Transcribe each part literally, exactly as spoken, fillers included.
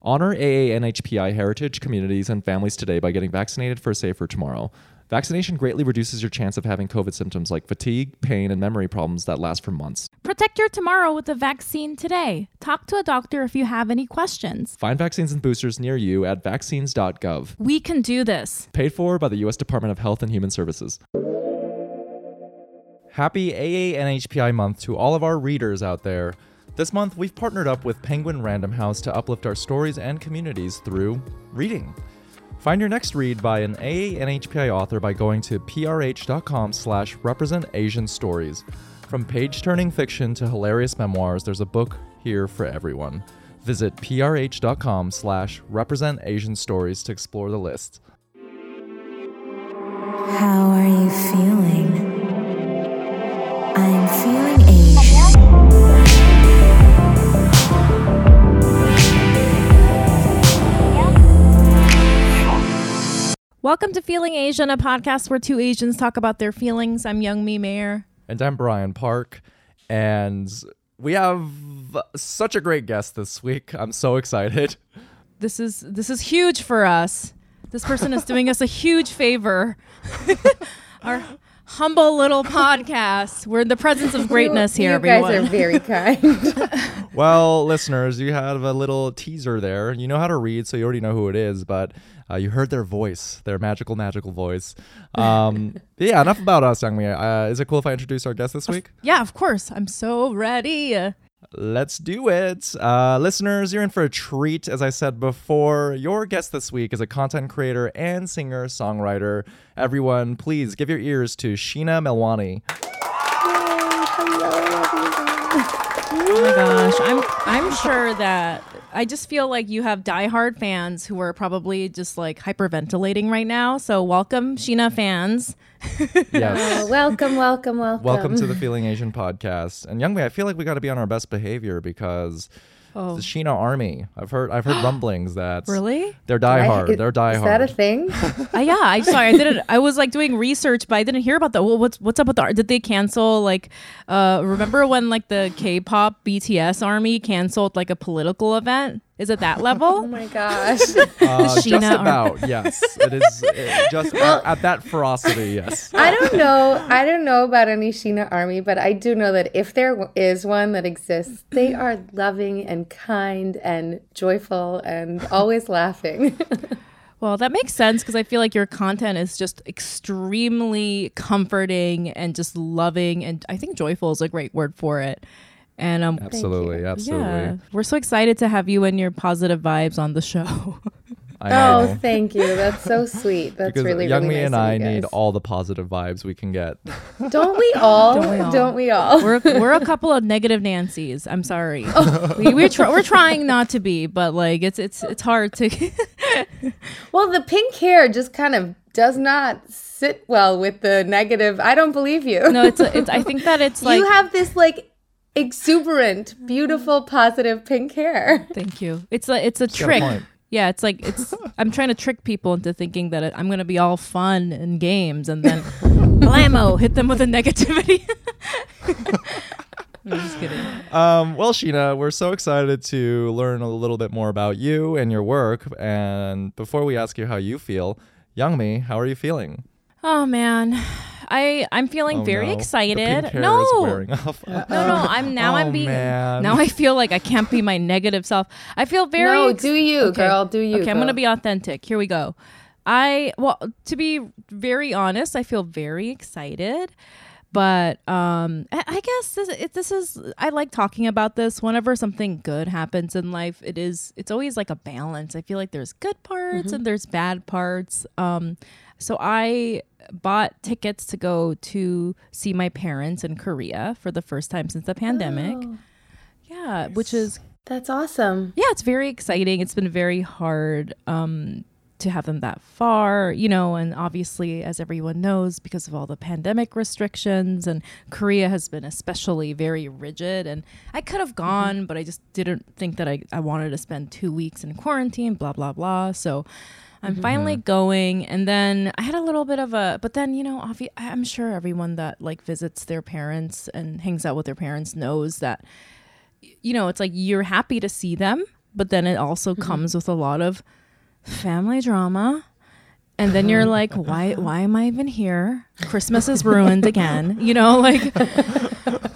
Honor A A N H P I heritage communities and families today by getting vaccinated for a safer tomorrow. Vaccination greatly reduces your chance of having COVID symptoms like fatigue, pain, and memory problems that last for months. Protect your tomorrow with a vaccine today. Talk to a doctor if you have any questions. Find vaccines and boosters near you at vaccines dot gov. We can do this. Paid for by the U S Department of Health and Human Services. Happy A A N H P I month to all of our readers out there. This month, we've partnered up with Penguin Random House to uplift our stories and communities through reading. Find your next read by an A A N H P I author by going to prh.com slash represent Asian stories. From page-turning fiction to hilarious memoirs, there's a book here for everyone. Visit prh.com slash represent Asian stories to explore the list. How are you feeling? I'm feeling Asian. Welcome to Feeling Asian, a podcast where two Asians talk about their feelings. I'm Youngmi Mayer. And I'm Brian Park. And we have such a great guest this week. I'm so excited. This is this is huge for us. This person is doing us a huge favor. Our humble little podcast. We're in the presence of greatness you, here, you everyone. You guys are very kind. Well, listeners, you have a little teaser there. You know how to read, so you already know who it is, but... Uh, you heard their voice, their magical, magical voice. Um, yeah, enough about us, Youngmi. Uh, is it cool if I introduce our guest this week? Yeah, of course. I'm so ready. Let's do it. Uh, listeners, you're in for a treat. As I said before, your guest this week is a content creator and singer-songwriter. Everyone, please give your ears to Sheena Melwani. Oh my gosh, I'm I'm sure that I just feel like you have diehard fans who are probably just like hyperventilating right now. So welcome, Sheena fans. Yes. Oh, welcome, welcome, welcome. Welcome to the Feeling Asian podcast. And Youngmi, I feel like we got to be on our best behavior because oh. the Sheena Army. I've heard I've heard rumblings that really they're diehard. I, it, they're diehard. Is that a thing? uh, yeah, I sorry, I didn't. I was like doing research, but I didn't hear about that. Well, what's what's up with the? Did they cancel like? Uh, remember when like the K-pop B T S Army canceled like a political event? Is it that level? Oh my gosh! Uh, just about Ar- yes, it is. It just well, at, at that ferocity, yes. I don't know. I don't know about any Sheena Army, but I do know that if there is one that exists, they are loving and kind and joyful and always laughing. Well, that makes sense because I feel like your content is just extremely comforting and just loving, and I think joyful is a great word for it. And um, absolutely, absolutely. Yeah. We're so excited to have you and your positive vibes on the show. I know. Oh, thank you. That's so sweet. That's because really, really nice. Youngmi and I need all the positive vibes we can get. Don't we all? Don't we all? Don't we all? We're we're a couple of negative Nancys. I'm sorry. Oh. We we're tr- we're trying not to be, but like it's it's it's hard to. Well, the pink hair just kind of does not sit well with the negative. I don't believe you. No, it's a, it's. I think that it's like you have this like. Exuberant, beautiful, positive pink hair. Thank you. It's a it's a Still trick. Point. Yeah, it's like it's. I'm trying to trick people into thinking that it, I'm gonna be all fun and games, and then blammo, hit them with a negativity. I'm just kidding. Um, well, Sheena, we're so excited to learn a little bit more about you and your work. And before we ask you how you feel, Youngmi, how are you feeling? Oh man. I, I'm feeling oh, very no. excited. The pink hair no. is wearing off. no, no, I'm now oh, I'm being man. Now I feel like I can't be my negative self. I feel very No, ex- do you, okay. girl, do you. Okay, girl. I'm gonna be authentic. Here we go. I well to be very honest, I feel very excited. But um, I, I guess this, it, this is I like talking about this whenever something good happens in life. It is it's always like a balance. I feel like there's good parts mm-hmm. and there's bad parts. Um, so I bought tickets to go to see my parents in Korea for the first time since the pandemic. Oh. Yeah, nice. Which is that's awesome. Yeah, it's very exciting. It's been very hard. Um, to have them that far, you know, and obviously, as everyone knows, because of all the pandemic restrictions, and Korea has been especially very rigid, and I could have gone, but I just didn't think that I, I wanted to spend two weeks in quarantine, blah, blah, blah. So I'm mm-hmm. finally going. And then I had a little bit of a, but then, you know, obvi- I'm sure everyone that like visits their parents and hangs out with their parents knows that, you know, it's like you're happy to see them. but then it also mm-hmm. comes with a lot of family drama. And then you're like, why why am I even here? Christmas is ruined again. You know, like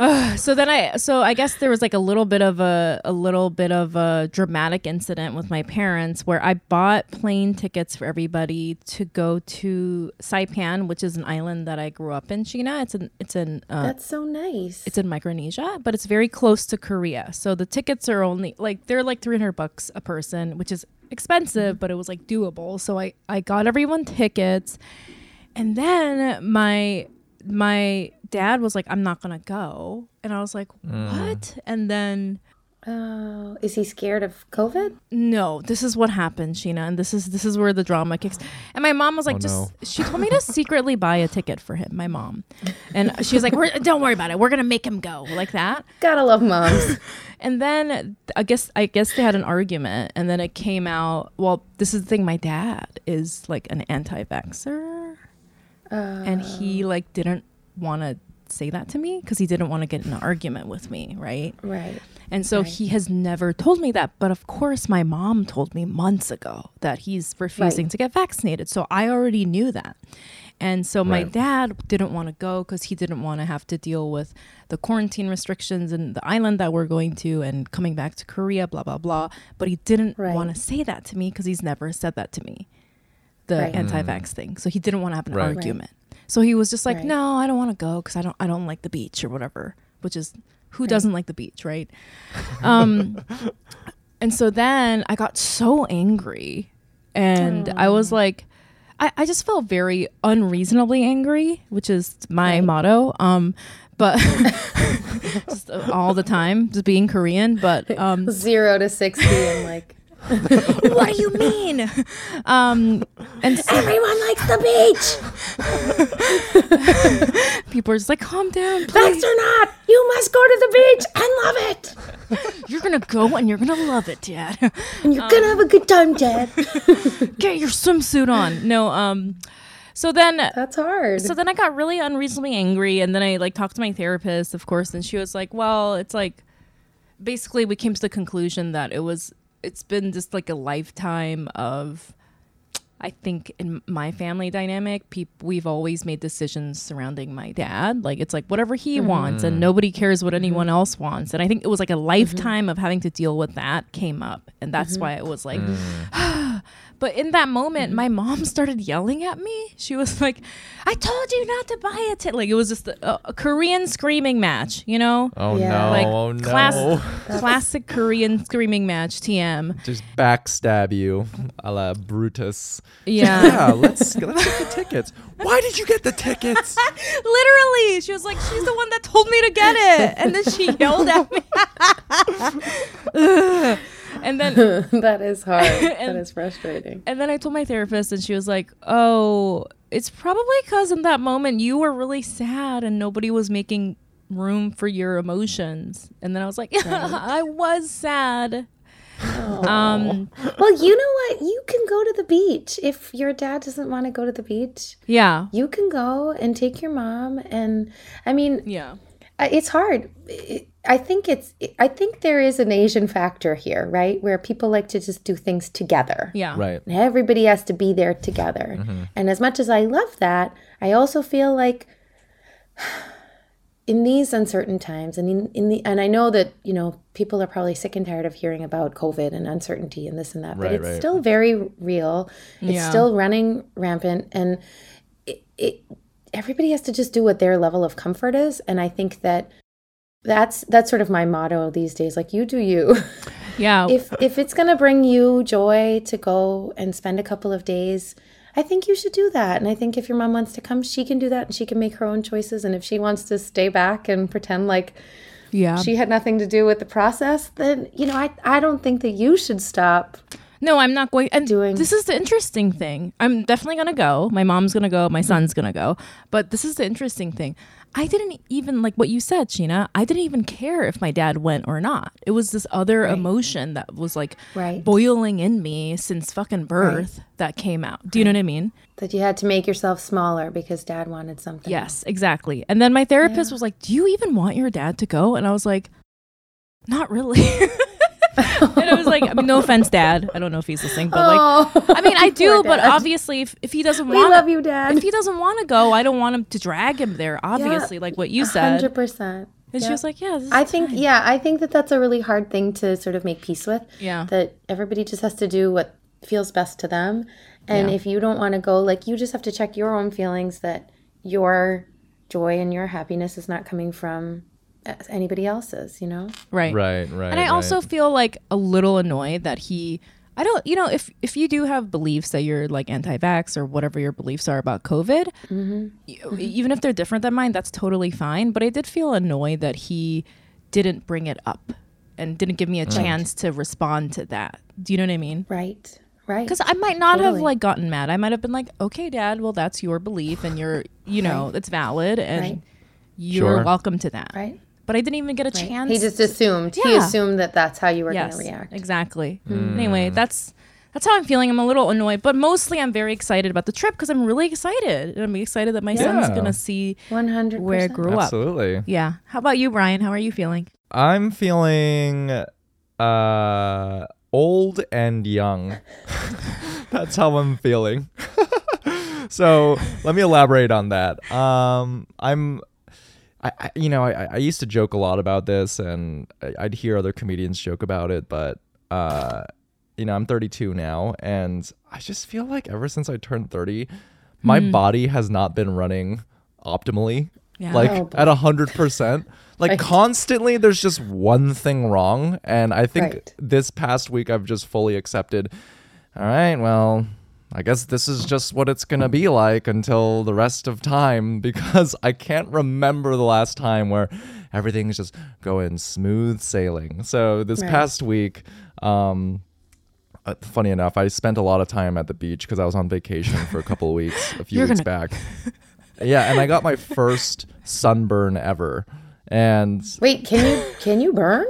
uh, so then I so I guess there was like a little bit of a a little bit of a dramatic incident with my parents where I bought plane tickets for everybody to go to Saipan, which is an island that I grew up in, Sheena. It's an it's an uh, That's so nice. It's in Micronesia, but it's very close to Korea. So the tickets are only like they're like three hundred bucks a person, which is expensive, but it was like doable. So I, I got everyone tickets, and then my my dad was like, I'm not gonna go. And I was like, what? Mm. And then oh, is he scared of COVID? No, this is what happened, Sheena, and this is this is where the drama kicks. And my mom was like, oh, just no. She told me to secretly buy a ticket for him, my mom. And she was like, we're, don't worry about it, we're gonna make him go, like that. Gotta love moms. And then I guess I guess they had an argument, and then it came out. Well, this is the thing. My dad is like an anti-vaxxer, uh. and he like didn't want to say that to me because he didn't want to get in an argument with me, right? Right. And so right. he has never told me that. But of course, my mom told me months ago that he's refusing right. to get vaccinated. So I already knew that. And so my right. dad didn't want to go because he didn't want to have to deal with the quarantine restrictions and the island that we're going to and coming back to Korea, blah, blah, blah. But he didn't right. want to say that to me because he's never said that to me, the right. anti-vax mm. thing. So he didn't want to have an right. argument. Right. So he was just like, right. no, I don't want to go because I don't, I don't like the beach or whatever, which is... Who right. doesn't like the beach, right? Um, and so then I got so angry. And oh. I was like, I, I just felt very unreasonably angry, which is my right. motto. Um, but just all the time, just being Korean. But um, zero to sixty, I'm like... what do you mean? Um, and so everyone likes the beach. People are just like, calm down, please. Facts or not, you must go to the beach and love it. You're gonna go and you're gonna love it, Dad. And you're um, gonna have a good time, Dad. Get your swimsuit on. No, um. So then that's hard. So then I got really unreasonably angry, and then I like talked to my therapist, of course, and she was like, "Well, it's like, basically, we came to the conclusion that it was." It's been just like a lifetime of, I think in my family dynamic, peop- we've always made decisions surrounding my dad. Like it's like whatever he mm-hmm. wants and nobody cares what anyone mm-hmm. else wants. And I think it was like a lifetime mm-hmm. of having to deal with that came up. And that's mm-hmm. why it was like, mm-hmm. but in that moment, mm-hmm. my mom started yelling at me. She was like, I told you not to buy a ticket. Like it was just a, a Korean screaming match, you know? Oh yeah. no, like, oh no. Class- classic Korean screaming match, T M. Just backstab you a la Brutus. Yeah. yeah, let's let's get the tickets. Why did you get the tickets? Literally, she was like, she's the one that told me to get it, and then she yelled at me. And then that is hard. And, that is frustrating. And then I told my therapist, and she was like, "Oh, it's probably because in that moment you were really sad, and nobody was making room for your emotions." And then I was like, yeah, right. "I was sad." Oh. Um, well, you know what? You can go to the beach if your dad doesn't want to go to the beach. Yeah, you can go and take your mom. And I mean, yeah, it's hard. It, I think it's. I think there is an Asian factor here, right? Where people like to just do things together. Yeah, right. And everybody has to be there together. Mm-hmm. And as much as I love that, I also feel like. In these uncertain times, and in, in the and I know that, you know, people are probably sick and tired of hearing about COVID and uncertainty and this and that, right, but it's right. still very real. It's yeah. still running rampant, and it, it everybody has to just do what their level of comfort is. And I think that that's that's sort of my motto these days. Like, you do you. Yeah. if if it's gonna bring you joy to go and spend a couple of days. I think you should do that. And I think if your mom wants to come, she can do that and she can make her own choices. And if she wants to stay back and pretend like yeah. she had nothing to do with the process, then, you know, I, I don't think that you should stop. No, I'm not going. And doing. This is the interesting thing. I'm definitely going to go. My mom's going to go. My son's going to go. But this is the interesting thing. I didn't even, like what you said, Sheena, I didn't even care if my dad went or not. It was this other right. emotion that was like right. boiling in me since fucking birth right. that came out. Do you right. know what I mean? That you had to make yourself smaller because dad wanted something. Yes, exactly. And then my therapist yeah. was like, do you even want your dad to go? And I was like, not really. And I was like, no offense, Dad. I don't know if he's listening, but like, oh, I mean, I do, but obviously, if, if he doesn't want, we love you, Dad. If he doesn't want to go, I don't want him to drag him there. Obviously, yeah, like what you said, hundred percent. And yeah. she was like, yeah, this is I think, fine. yeah, I think that that's a really hard thing to sort of make peace with. Yeah. That everybody just has to do what feels best to them. And yeah. if you don't want to go, like, you just have to check your own feelings that your joy and your happiness is not coming from anybody else's, you know? Right. Right, right. And I right. also feel like a little annoyed that he, I don't, you know, if, if you do have beliefs that you're like anti-vax or whatever your beliefs are about COVID, mm-hmm. y- mm-hmm. even if they're different than mine, that's totally fine. But I did feel annoyed that he didn't bring it up and didn't give me a right. chance to respond to that. Do you know what I mean? Right. Right. Because I might not totally. have like gotten mad. I might have been like, okay, Dad, well, that's your belief and you're, you know, right. it's valid and right. you're sure. welcome to that. Right. But I didn't even get a right. chance. He just assumed. Yeah. He assumed that that's how you were yes, going to react. Exactly. Mm. Anyway, that's that's how I'm feeling. I'm a little annoyed, but mostly I'm very excited about the trip because I'm really excited. And I'm excited that my yeah. son's going to see one hundred percent where I grew up. Absolutely. Yeah. How about you, Brian? How are you feeling? I'm feeling uh, old and young. That's how I'm feeling. So let me elaborate on that. Um, I'm... I, you know, I, I used to joke a lot about this, and I'd hear other comedians joke about it, but, uh, you know, I'm thirty-two now, and I just feel like ever since I turned thirty, my mm. body has not been running optimally, yeah. like oh, at one hundred percent. Like right. constantly, there's just one thing wrong, and I think right. this past week I've just fully accepted, all right, well... I guess this is just what it's going to be like until the rest of time, because I can't remember the last time where everything's just going smooth sailing. So this right. past week, um, uh, funny enough, I spent a lot of time at the beach because I was on vacation for a couple of weeks, a few You're weeks gonna... back. Yeah, and I got my first sunburn ever. And Wait, can you can you burn?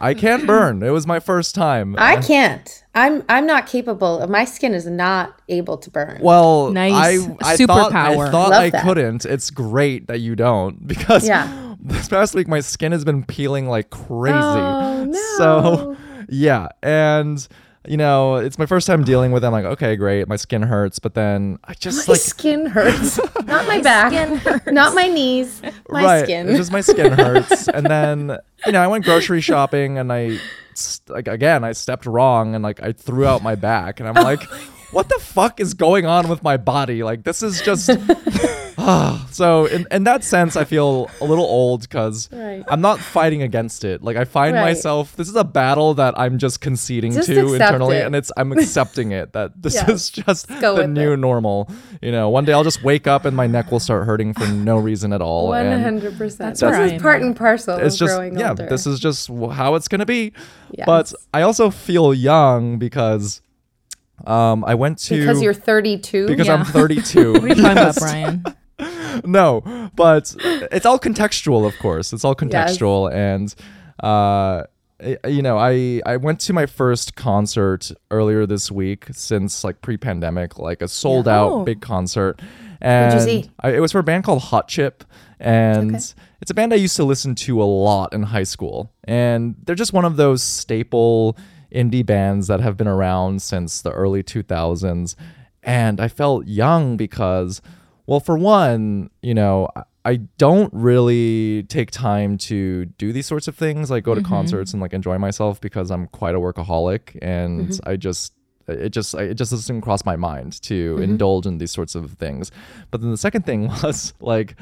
I can burn. It was my first time. I can't. I'm I'm not capable. My skin is not able to burn. Well, nice. I, I superpower. Thought, I thought Love I that. Couldn't. It's great that you don't, because yeah. this past week my skin has been peeling like crazy. Oh, no. So yeah, and you know it's my first time dealing with it. I'm like, okay, great. My skin hurts, but then I just my like skin hurts. Not my, my back. Skin hurts. Not my knees. My right. skin. It's just my skin hurts, and then. You know, I went grocery shopping and I, st- like, again, I stepped wrong and like I threw out my back and I'm like, what the fuck is going on with my body? Like, this is just, ah. So in, in that sense, I feel a little old because right. I'm not fighting against it. Like I find right. myself, this is a battle that I'm just conceding just to internally it. And it's, I'm accepting it that this yeah. is just the new it. Normal. You know, one day I'll just wake up and my neck will start hurting for no reason at all. one hundred percent. That's, that's right. This is part and parcel it's of just, growing up. Yeah, older. This is just how it's going to be. Yes. But I also feel young because um, I went to... Because you're thirty-two? Because yeah. I'm thirty-two. What are you talking about, Brian? No, but it's all contextual, of course. It's all contextual. Yes. And, uh, you know, I, I went to my first concert earlier this week since like pre-pandemic, like a sold yeah. out oh. big concert. And what'd you see? I, it was for a band called Hot Chip. And okay. it's a band I used to listen to a lot in high school. And they're just one of those staple indie bands that have been around since the early two thousands. And I felt young because, well, for one, you know, I don't really take time to do these sorts of things, like go to mm-hmm. concerts and like enjoy myself, because I'm quite a workaholic, and mm-hmm. I just it just it just doesn't cross my mind to mm-hmm. indulge in these sorts of things. But then the second thing was like,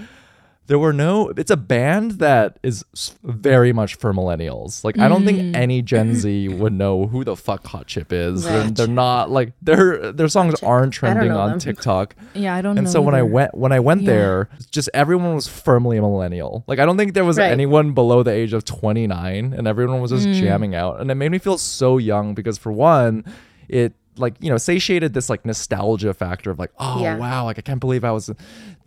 there were no, it's a band that is very much for millennials. Like, mm. I don't think any Gen Z would know who the fuck Hot Chip is. Right. They're, they're not like their their songs aren't trending on them. TikTok. Yeah, I don't. And know. And so either. when I went when I went yeah. there, just everyone was firmly a millennial. Like, I don't think there was right. anyone below the age of twenty-nine, and everyone was just mm. jamming out. And it made me feel so young because, for one, it. like, you know, satiated this like nostalgia factor of like, oh yeah. wow, like I can't believe I was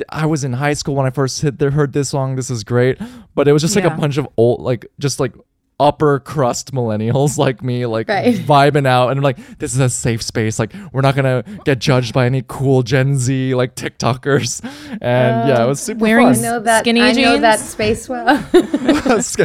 I was in high school when I first hit there heard this song, this is great. But it was just like yeah. a bunch of old, like just like upper crust millennials like me, like right. vibing out, and I'm like, this is a safe space, like we're not gonna get judged by any cool Gen Z like TikTokers, and uh, yeah, it was super wearing fun. I know that, skinny I jeans. Know that space well. Lots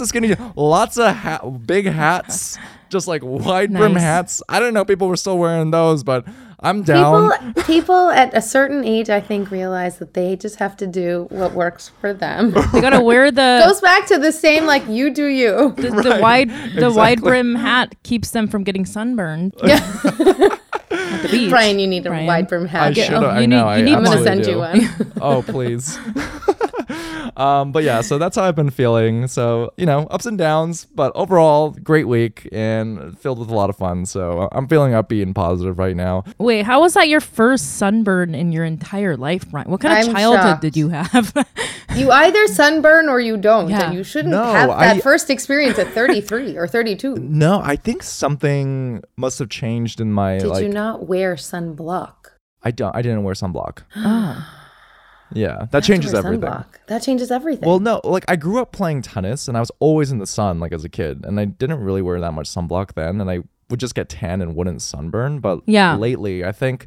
of skinny, lots of ha- big hats, just like wide nice. brim hats. I don't know, people were still wearing those, but I'm down. People, people at a certain age, I think, realize that they just have to do what works for them. They gotta wear the goes back to the same like you do you. The, right. the wide exactly. the wide brim hat keeps them from getting sunburned. Yeah. At the beach. Brian, you need a Brian. wide brim hat. I should. Oh, I know. Need, I, I'm gonna send do. you one. Oh please. Um, but yeah, so that's how I've been feeling. So, you know, ups and downs, but overall, great week and filled with a lot of fun. So I'm feeling upbeat and positive right now. Wait, how was that your first sunburn in your entire life, Brian? What kind I'm of childhood shocked. did you have? You either sunburn or you don't. Yeah. And you shouldn't no, have that I, first experience at thirty-three or thirty-two. No, I think something must have changed in my life. Did like, you not wear sunblock? I don't. I didn't wear sunblock. Oh. Yeah, that changes everything. That changes everything. Well, no, like I grew up playing tennis and I was always in the sun like as a kid, and I didn't really wear that much sunblock then, and I would just get tan and wouldn't sunburn. But yeah. lately, I think,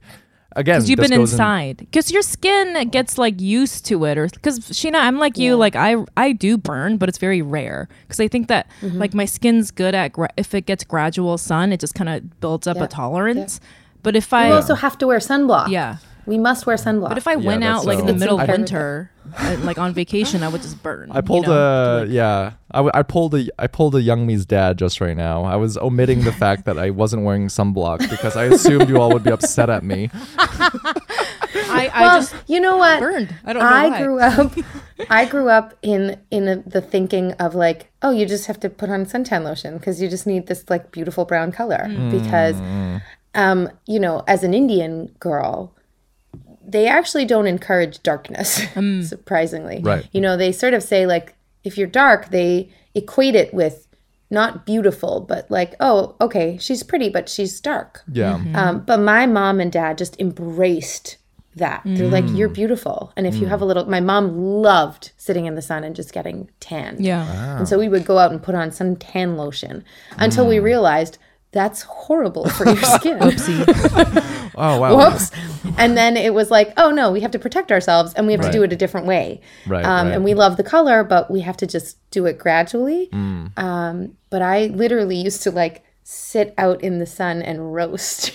again, because you've been inside. Because in- your skin gets like used to it. Or because Sheena, I'm like you, yeah. like I I do burn, but it's very rare. Because I think that mm-hmm. like my skin's good at, gra- if it gets gradual sun, it just kind of builds up yeah. a tolerance. Yeah. But if I... You also have to wear sunblock. Yeah. We must wear sunblock. But if I yeah, went out like so, in the middle of winter, I, like on vacation, I would just burn. I pulled you know? a like, yeah. I, w- I pulled a I pulled a Youngmi's dad just right now. I was omitting the fact that I wasn't wearing sunblock because I assumed you all would be upset at me. I, I well, just you know what? Burned. I don't know I why. grew up. I grew up in in a, the thinking of like, oh, you just have to put on suntan lotion because you just need this like beautiful brown color mm. because, um, you know, as an Indian girl. They actually don't encourage darkness, mm. surprisingly. Right. You know, they sort of say, like, if you're dark, they equate it with not beautiful, but like, oh, okay, she's pretty, but she's dark. Yeah. Mm-hmm. Um, but my mom and dad just embraced that. Mm. They're like, you're beautiful. And if mm. you have a little, my mom loved sitting in the sun and just getting tan. Yeah. Wow. And so we would go out and put on some tan lotion until mm. we realized that's horrible for your skin. Oopsie. Oh, wow. Whoops. And then it was like, oh, no, we have to protect ourselves and we have right. to do it a different way. Right, um, right. And we love the color, but we have to just do it gradually. Mm. Um, but I literally used to like sit out in the sun and roast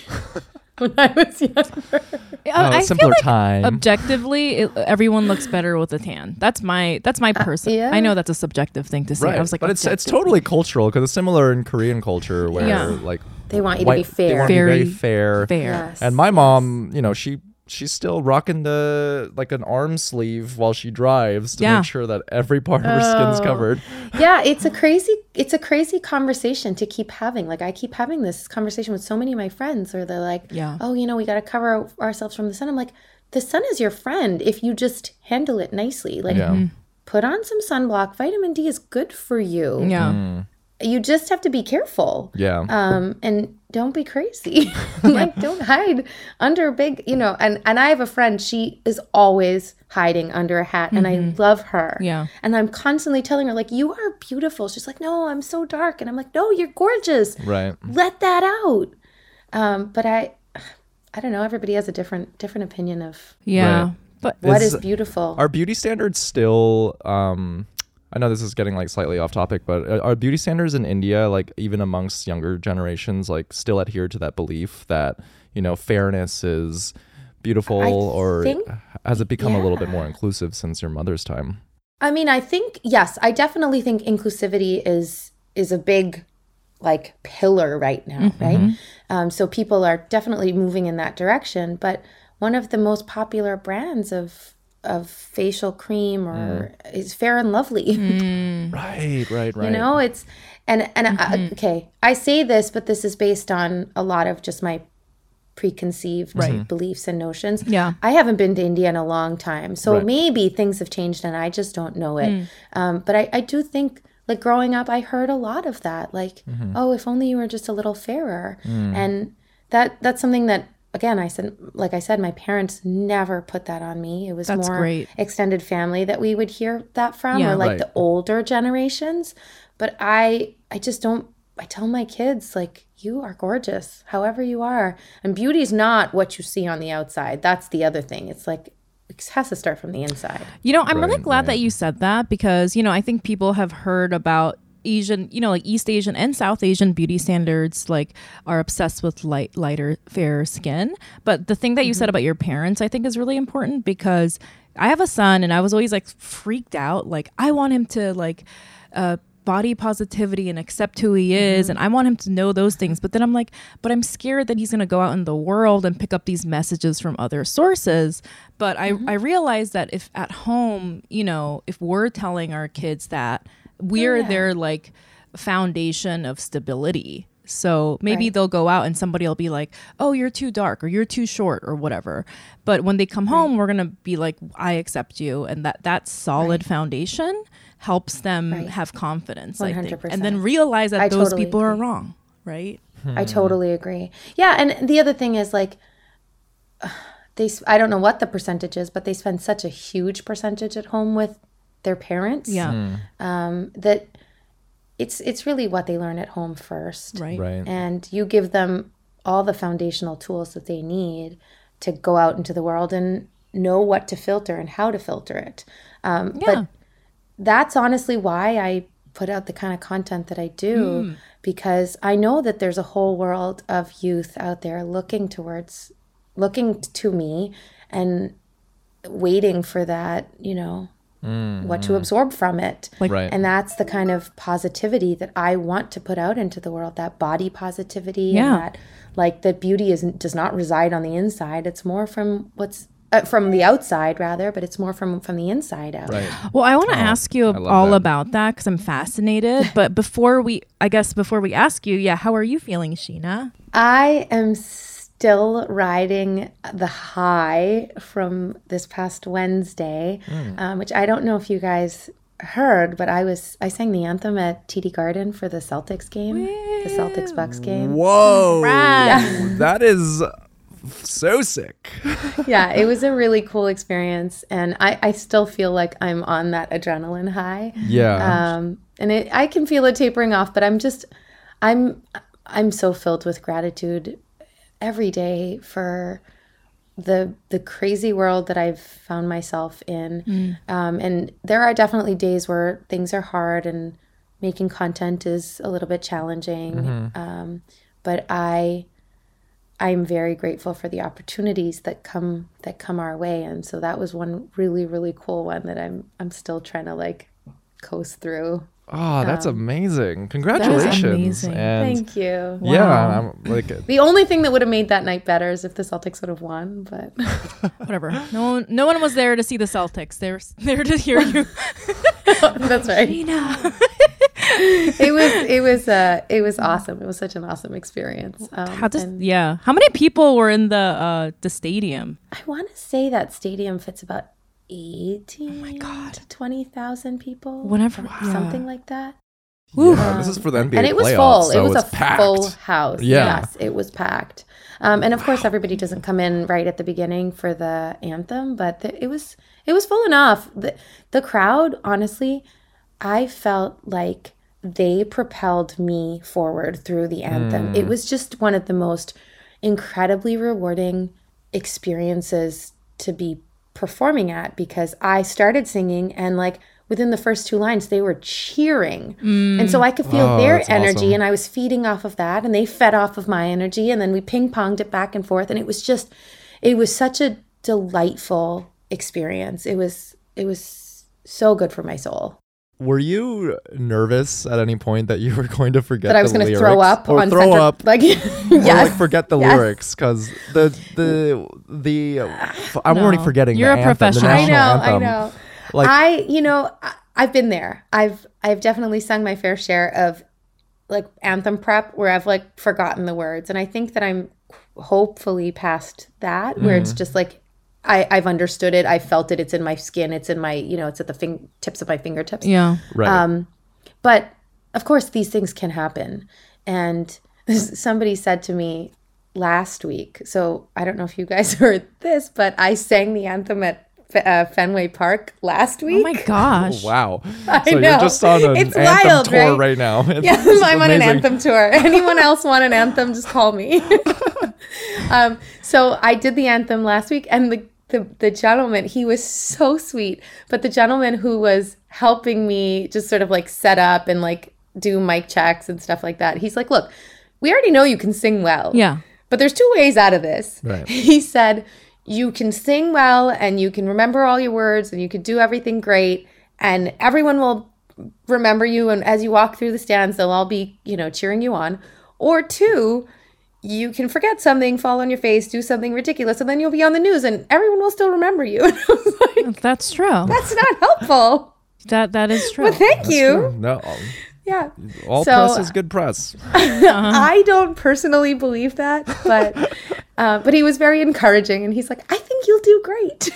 when I was younger. Oh, I simpler feel like time. Objectively, it, everyone looks better with a tan. That's my that's my person. Uh, yeah. I know that's a subjective thing to say. Right. I was like, but it's it's totally cultural because it's similar in Korean culture where yeah. like they want you white, to be fair, they want very, to be very fair, fair. Yes. And my mom, you know, she she's still rocking the like an arm sleeve while she drives to yeah. make sure that every part oh. of her skin's covered. Yeah, it's a crazy it's a crazy conversation to keep having. Like I keep having this conversation with so many of my friends, or they're like, yeah. "Oh, you know, we got to cover ourselves from the sun." I'm like, "The sun is your friend if you just handle it nicely. Like, yeah. put on some sunblock. Vitamin D is good for you." Yeah. Mm. You just have to be careful. Yeah. Um, and don't be crazy. Like, don't hide under a big, you know, and, and I have a friend, she is always hiding under a hat, mm-hmm. and I love her. Yeah. And I'm constantly telling her, like, you are beautiful. She's like, no, I'm so dark. And I'm like, no, you're gorgeous. Right. Let that out. Um, but I, I don't know. Everybody has a different, different opinion of yeah. Right. But what is, is beautiful. Are beauty standards still, um, I know this is getting like slightly off topic, but are beauty standards in India, like even amongst younger generations, like still adhere to that belief that, you know, fairness is beautiful, I or think, has it become yeah. a little bit more inclusive since your mother's time? I mean, I think, yes, I definitely think inclusivity is is a big like pillar right now, mm-hmm. right? Um, so people are definitely moving in that direction. But one of the most popular brands of of facial cream or mm. is Fair and Lovely. Mm. Right, right, right. You know, it's, and, and mm-hmm. I, okay, I say this, but this is based on a lot of just my preconceived right. beliefs and notions. Yeah. I haven't been to India in a long time. So right. maybe things have changed and I just don't know it. Mm. Um, but I, I do think like growing up, I heard a lot of that. Like, mm-hmm. oh, if only you were just a little fairer. Mm. And that that's something that, again, I said, like I said, my parents never put that on me. It was That's more great. Extended family that we would hear that from, yeah, or like right. the older generations. But I, I just don't, I tell my kids, like, you are gorgeous, however you are. And beauty is not what you see on the outside. That's the other thing. It's like, it has to start from the inside. You know, I'm right, really glad right. that you said that, because, you know, I think people have heard about Asian, you know, like East Asian and South Asian beauty standards, like, are obsessed with light, lighter, fairer skin. But the thing that you mm-hmm. said about your parents, I think, is really important, because I have a son and I was always like freaked out. Like, I want him to like, uh, body positivity and accept who he is, mm-hmm. and I want him to know those things. But then I'm like, but I'm scared that he's going to go out in the world and pick up these messages from other sources. But mm-hmm. I, I realized that if at home, you know, if we're telling our kids that, we're yeah. their like foundation of stability. So maybe right. they'll go out and somebody will be like, oh, you're too dark or you're too short or whatever. But when they come home, right. we're going to be like, I accept you. And that that solid right. foundation helps them right. have confidence, one hundred percent. I think. And then realize that I those totally people agree. Are wrong, right? Hmm. I totally agree. Yeah. And the other thing is like, they I don't know what the percentage is, but they spend such a huge percentage at home with their parents yeah. hmm. um, that it's it's really what they learn at home first. Right. right. And you give them all the foundational tools that they need to go out into the world and know what to filter and how to filter it. Um, yeah. But that's honestly why I put out the kind of content that I do, mm. because I know that there's a whole world of youth out there looking towards, looking to me and waiting for that, you know, Mm, what mm. to absorb from it. Like, right. And that's the kind of positivity that I want to put out into the world, that body positivity. Yeah. And that, like, that beauty isn't, does not reside on the inside. It's more from what's uh, from the outside rather, but it's more from, from the inside out. Right. Well, I want to oh, ask you all that. About that, because I'm fascinated. But before we, I guess before we ask you, yeah, how are you feeling, Sheena? I am still riding the high from this past Wednesday, mm. um, which I don't know if you guys heard, but I was I sang the anthem at T D Garden for the Celtics game, Wee. The Celtics Bucks game. Whoa, yeah. That is so sick. Yeah, it was a really cool experience, and I, I still feel like I'm on that adrenaline high. Yeah, um, and it, I can feel it tapering off, but I'm just I'm I'm so filled with gratitude every day for the the crazy world that I've found myself in. Mm. Um, and there are definitely days where things are hard and making content is a little bit challenging. Mm-hmm. Um, but I I'm very grateful for the opportunities that come that come our way. And so that was one really, really cool one that I'm I'm still trying to like coast through. Oh, that's um, amazing. Congratulations. That is amazing. And thank you. Wow. Yeah. I'm, like, the only thing that would have made that night better is if the Celtics would have won, but whatever. No one, no one was there to see the Celtics. They were there to hear you. That's right. Sheena. It was, it was, uh, it was awesome. It was such an awesome experience. Um, How does, and, yeah. How many people were in the, uh, the stadium? I want to say that stadium fits about eighteen oh my God. To twenty thousand people. Whenever. Wow. Something like that. Yeah, um, this is for the N B A playoffs. And it was playoffs, full. So it was, it was a packed. Full house. Yeah. Yes, it was packed. Um, and of wow. course, everybody doesn't come in right at the beginning for the anthem, but the, it was it was full enough. The, the crowd, honestly, I felt like they propelled me forward through the anthem. Mm. It was just one of the most incredibly rewarding experiences to be performing at, because I started singing and like within the first two lines they were cheering mm. and so I could feel oh, their energy awesome. And I was feeding off of that and they fed off of my energy and then we ping-ponged it back and forth and it was just it was such a delightful experience. It was it was so good for my soul. Were you nervous at any point that you were going to forget that I was going to throw up or on throw center, up, like, yes, or like forget the yes. lyrics? Because the the the I'm no. already forgetting. You're the a anthem, professional. The I know. Anthem. I know. Like, I you know I, I've been there. I've I've definitely sung my fair share of like anthem prep where I've like forgotten the words, and I think that I'm hopefully past that where mm. it's just like. I, I've understood it. I felt it. It's in my skin. It's in my, you know, it's at the fin- tips of my fingertips. Yeah. Right. Um, but of course, these things can happen. And somebody said to me last week, so I don't know if you guys heard this, but I sang the anthem at F- uh, Fenway Park last week. Oh my gosh! Oh, wow. I so know. You're just on an it's anthem wild, tour right, right now. It's, yeah, it's I'm amazing. On an anthem tour. Anyone else want an anthem? Just call me. um, so I did the anthem last week, and the, the the gentleman, he was so sweet. But the gentleman who was helping me just sort of like set up and like do mic checks and stuff like that, he's like, "Look, we already know you can sing well. Yeah. But there's two ways out of this." Right. He said, "You can sing well and you can remember all your words and you can do everything great and everyone will remember you. And as you walk through the stands, they'll all be, you know, cheering you on. Or two, you can forget something, fall on your face, do something ridiculous, and then you'll be on the news and everyone will still remember you." And I was like, that's true. That's not helpful. that That is true. Well, thank that's you. True. No. Yeah. All so, press is good press. Uh-huh. I don't personally believe that, but uh, but he was very encouraging, and he's like, "I think you'll do great.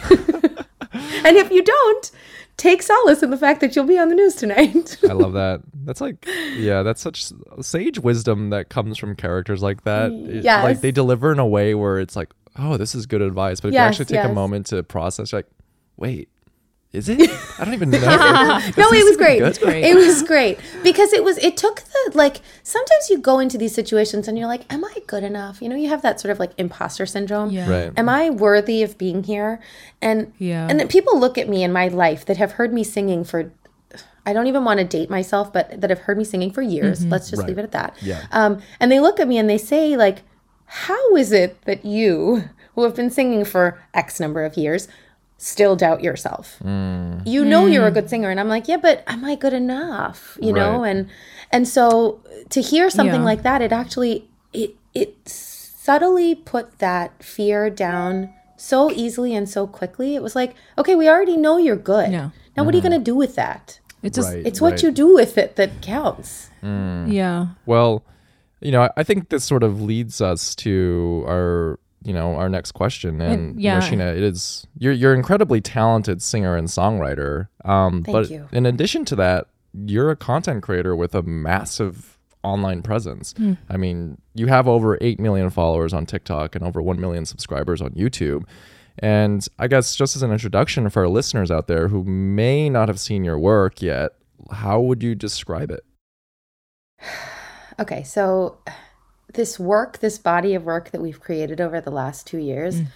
And if you don't, take solace in the fact that you'll be on the news tonight." I love that. That's like, yeah, that's such sage wisdom that comes from characters like that. Yes. Like they deliver in a way where it's like, oh, this is good advice. But if yes, you actually take yes. a moment to process, you're like, wait. Is it? I don't even know. No, it was great. great. It was great because it was, it took the, like, sometimes you go into these situations and you're like, am I good enough? You know, you have that sort of like imposter syndrome. Yeah. Right. Am I worthy of being here? And, yeah. and then people look at me in my life that have heard me singing for, I don't even want to date myself, but that have heard me singing for years. Mm-hmm. Let's just right. leave it at that. Yeah. Um, and they look at me and they say like, how is it that you who have been singing for X number of years still doubt yourself? Mm. You know mm. you're a good singer. And I'm like, yeah, but am I good enough? You right. know? And and so to hear something yeah. like that, it actually, it it subtly put that fear down so easily and so quickly. It was like, okay, we already know you're good. Yeah. Now mm. what are you going to do with that? It's just, right, it's what right. you do with it that counts. Mm. Yeah. Well, you know, I, I think this sort of leads us to our you know, our next question. And yeah. you know, Sheena, it is, you're, you're an incredibly talented singer and songwriter. Um, Thank but you. In addition to that, you're a content creator with a massive online presence. Mm. I mean, you have over eight million followers on TikTok and over one million subscribers on YouTube. And I guess just as an introduction for our listeners out there who may not have seen your work yet, how would you describe it? Okay, so this work, this body of work that we've created over the last two years, mm.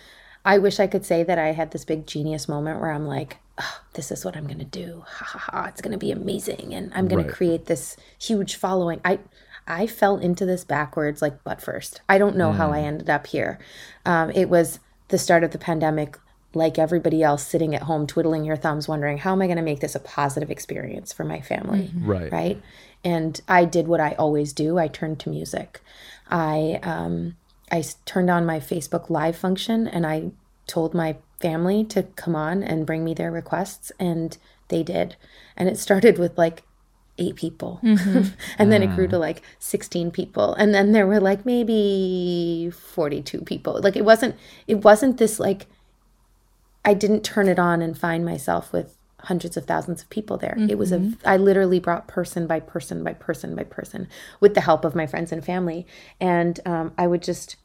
I wish I could say that I had this big genius moment where I'm like, oh, this is what I'm going to do. Ha ha ha. It's going to be amazing. And I'm going right. to create this huge following. I I fell into this backwards, like butt first. I don't know mm. how I ended up here. Um, it was the start of the pandemic, like everybody else sitting at home, twiddling your thumbs, wondering, how am I going to make this a positive experience for my family? Mm-hmm. Right. Right. And I did what I always do. I turned to music. I um, I turned on my Facebook Live function and I told my family to come on and bring me their requests, and they did. And it started with like eight people. Mm-hmm. And then mm. it grew to like sixteen people. And then there were like maybe forty-two people. Like it wasn't it wasn't this like, I didn't turn it on and find myself with hundreds of thousands of people there. Mm-hmm. It was a, I literally brought person by person by person by person with the help of my friends and family. And um, I would just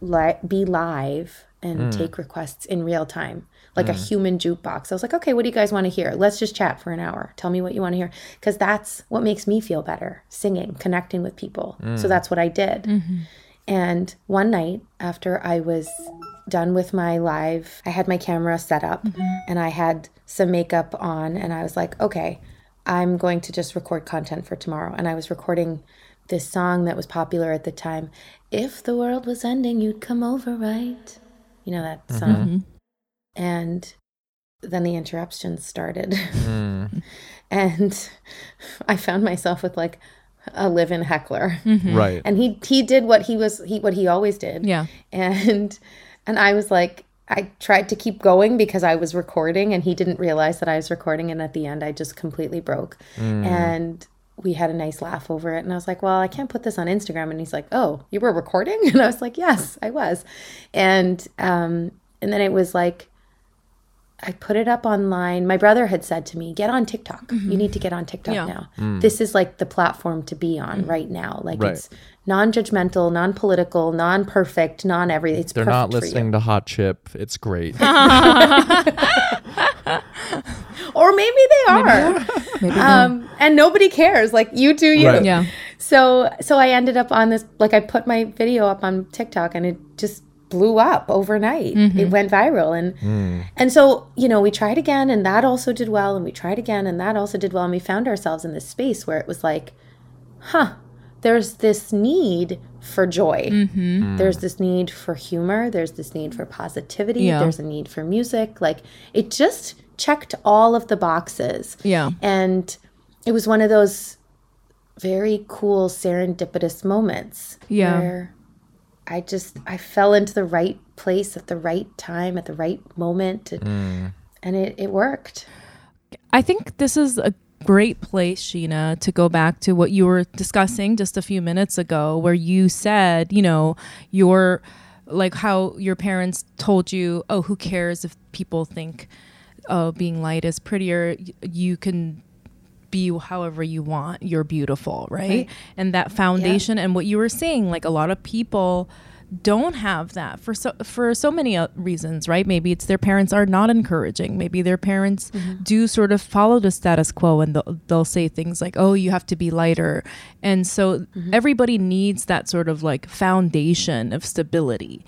li- be live and mm. take requests in real time, like mm. a human jukebox. I was like, okay, what do you guys want to hear? Let's just chat for an hour. Tell me what you want to hear. Because that's what makes me feel better, singing, connecting with people. Mm. So that's what I did. Mm-hmm. And one night after I was done with my live, I had my camera set up mm-hmm. and I had some makeup on, and I was like, okay, I'm going to just record content for tomorrow. And I was recording this song that was popular at the time, "If the World Was Ending, You'd Come Over, Right?" You know that mm-hmm. song. And then the interruptions started. Mm. And I found myself with like a live-in heckler. Mm-hmm. Right. And he he did what he was he what he always did. Yeah. And And I was like, I tried to keep going because I was recording, and he didn't realize that I was recording. And at the end, I just completely broke. Mm. And we had a nice laugh over it. And I was like, well, I can't put this on Instagram. And he's like, oh, you were recording? And I was like, yes, I was. And um, and then it was like, I put it up online. My brother had said to me, get on TikTok. Mm-hmm. You need to get on TikTok yeah. now. Mm. This is like the platform to be on mm. right now. Like right. it's non-judgmental, non-political, non-perfect, non-everything. It's They're perfect not listening to Hot Chip. It's great. Or maybe they are. Maybe. Maybe um, and nobody cares. Like you do you. Right. Yeah. So, so I ended up on this, like I put my video up on TikTok and it just blew up overnight. Mm-hmm. It went viral. And mm. and so, you know, we tried again and that also did well. And we tried again and that also did well. And we found ourselves in this space where it was like, huh, there's this need for joy. Mm-hmm. Mm. There's this need for humor. There's this need for positivity. Yeah. There's a need for music. Like it just checked all of the boxes. Yeah. And it was one of those very cool serendipitous moments. Yeah. Where I just, I fell into the right place at the right time, at the right moment, and, mm. and it, it worked. I think this is a great place, Sheena, to go back to what you were discussing just a few minutes ago, where you said, you know, your, like how your parents told you, oh, who cares if people think oh, being light is prettier, you can be however you want, you're beautiful, right? right. And that foundation yeah. and what you were saying, like a lot of people don't have that for so for so many reasons, right? Maybe it's their parents are not encouraging. Maybe their parents mm-hmm. do sort of follow the status quo and they'll, they'll say things like, oh, you have to be lighter. And so mm-hmm. everybody needs that sort of like foundation of stability.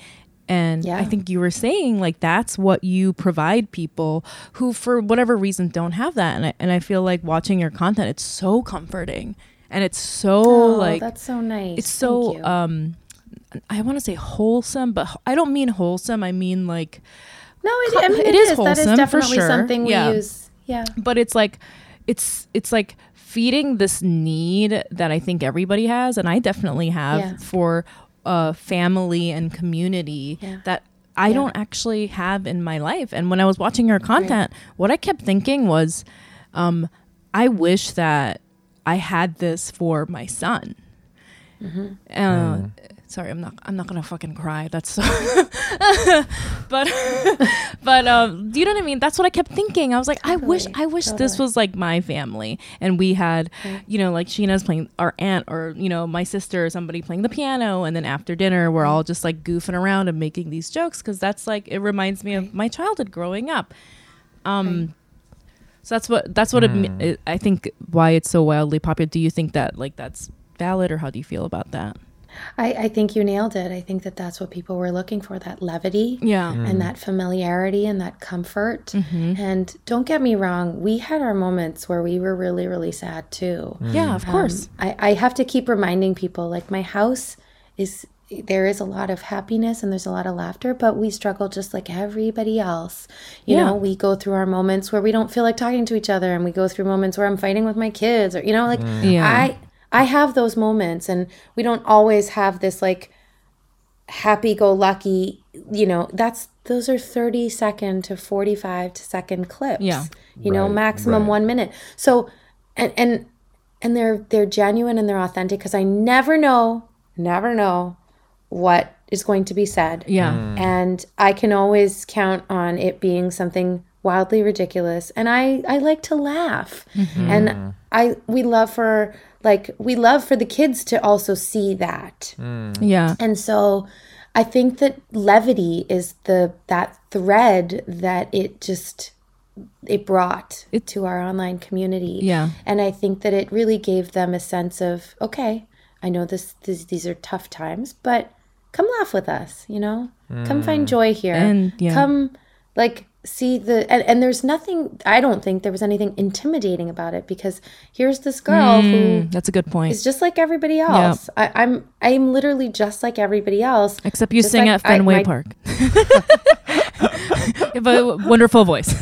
And yeah. I think you were saying like that's what you provide people who for whatever reason don't have that. And I, and I feel like watching your content, it's so comforting and it's so oh, like that's so nice. It's so um, I want to say wholesome, but I don't mean wholesome. I mean like no, it, I mean, it, it is, is wholesome. That is definitely for sure. something we yeah. use. Yeah, but it's like it's it's like feeding this need that I think everybody has, and I definitely have yeah. for. Uh, family and community yeah. that I yeah. don't actually have in my life. And when I was watching her content, right. what I kept thinking was, um, I wish that I had this for my son. Mm-hmm. Uh, mm. Sorry, I'm not. I'm not gonna fucking cry. That's so. but, but um, do you know what I mean? That's what I kept thinking. I was like, totally, I wish, I wish totally. this was like my family, and we had, right. you know, like Sheena's playing, our aunt, or you know, my sister, or somebody playing the piano, and then after dinner, we're all just like goofing around and making these jokes because that's like it reminds me right. of my childhood growing up. Um, right. So that's what that's what mm. it, it, I think why it's so wildly popular. Do you think that like that's valid, or how do you feel about that? I, I think you nailed it. I think that that's what people were looking for, that levity yeah. mm. and that familiarity and that comfort. Mm-hmm. And don't get me wrong, we had our moments where we were really, really sad too. Mm. Yeah, of um, course. I, I have to keep reminding people, like my house is, there is a lot of happiness and there's a lot of laughter, but we struggle just like everybody else. You yeah. know, we go through our moments where we don't feel like talking to each other, and we go through moments where I'm fighting with my kids, or, you know, like yeah. I... I have those moments, and we don't always have this like happy-go-lucky, you know, that's, those are thirty second to forty-five second clips, yeah, you right, know, maximum right. one minute. So, and, and, and they're, they're genuine and they're authentic, because I never know, never know what is going to be said. Yeah. Mm. And I can always count on it being something wildly ridiculous. And I, I like to laugh mm-hmm. and I, we love for, like we love for the kids to also see that. Mm. Yeah. And so I think that levity is the that thread that it just it brought it, to our online community. Yeah. And I think that it really gave them a sense of, okay, I know this, this these are tough times, but come laugh with us, you know? Mm. Come find joy here. And yeah. come like see the and, and there's nothing, I don't think there was anything intimidating about it, because here's this girl mm, who that's a good point is just like everybody else. Yep. I, I'm I'm literally just like everybody else, except you sing like at Fenway I, my, Park. You have a wonderful voice.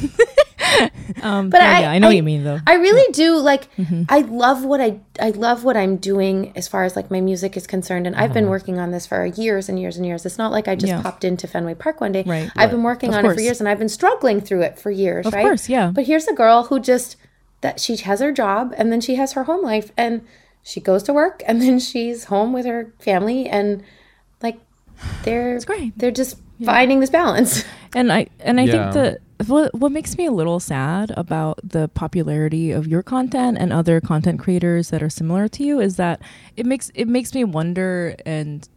um, but I, yeah, I know I, what you mean though. I really do like. Mm-hmm. I love what I I love what I'm doing as far as like my music is concerned, and mm-hmm. I've been working on this for years and years and years. It's not like I just yeah. popped into Fenway Park one day. Right, I've right. been working of on course. it for years, and I've been struggling through it for years. Of right? course, yeah. But here's a girl who just that she has her job, and then she has her home life, and she goes to work, and then she's home with her family, and like they're it's great. They're just yeah. finding this balance. And I and I yeah. think that. what what makes me a little sad about the popularity of your content and other content creators that are similar to you is that it makes it makes me wonder and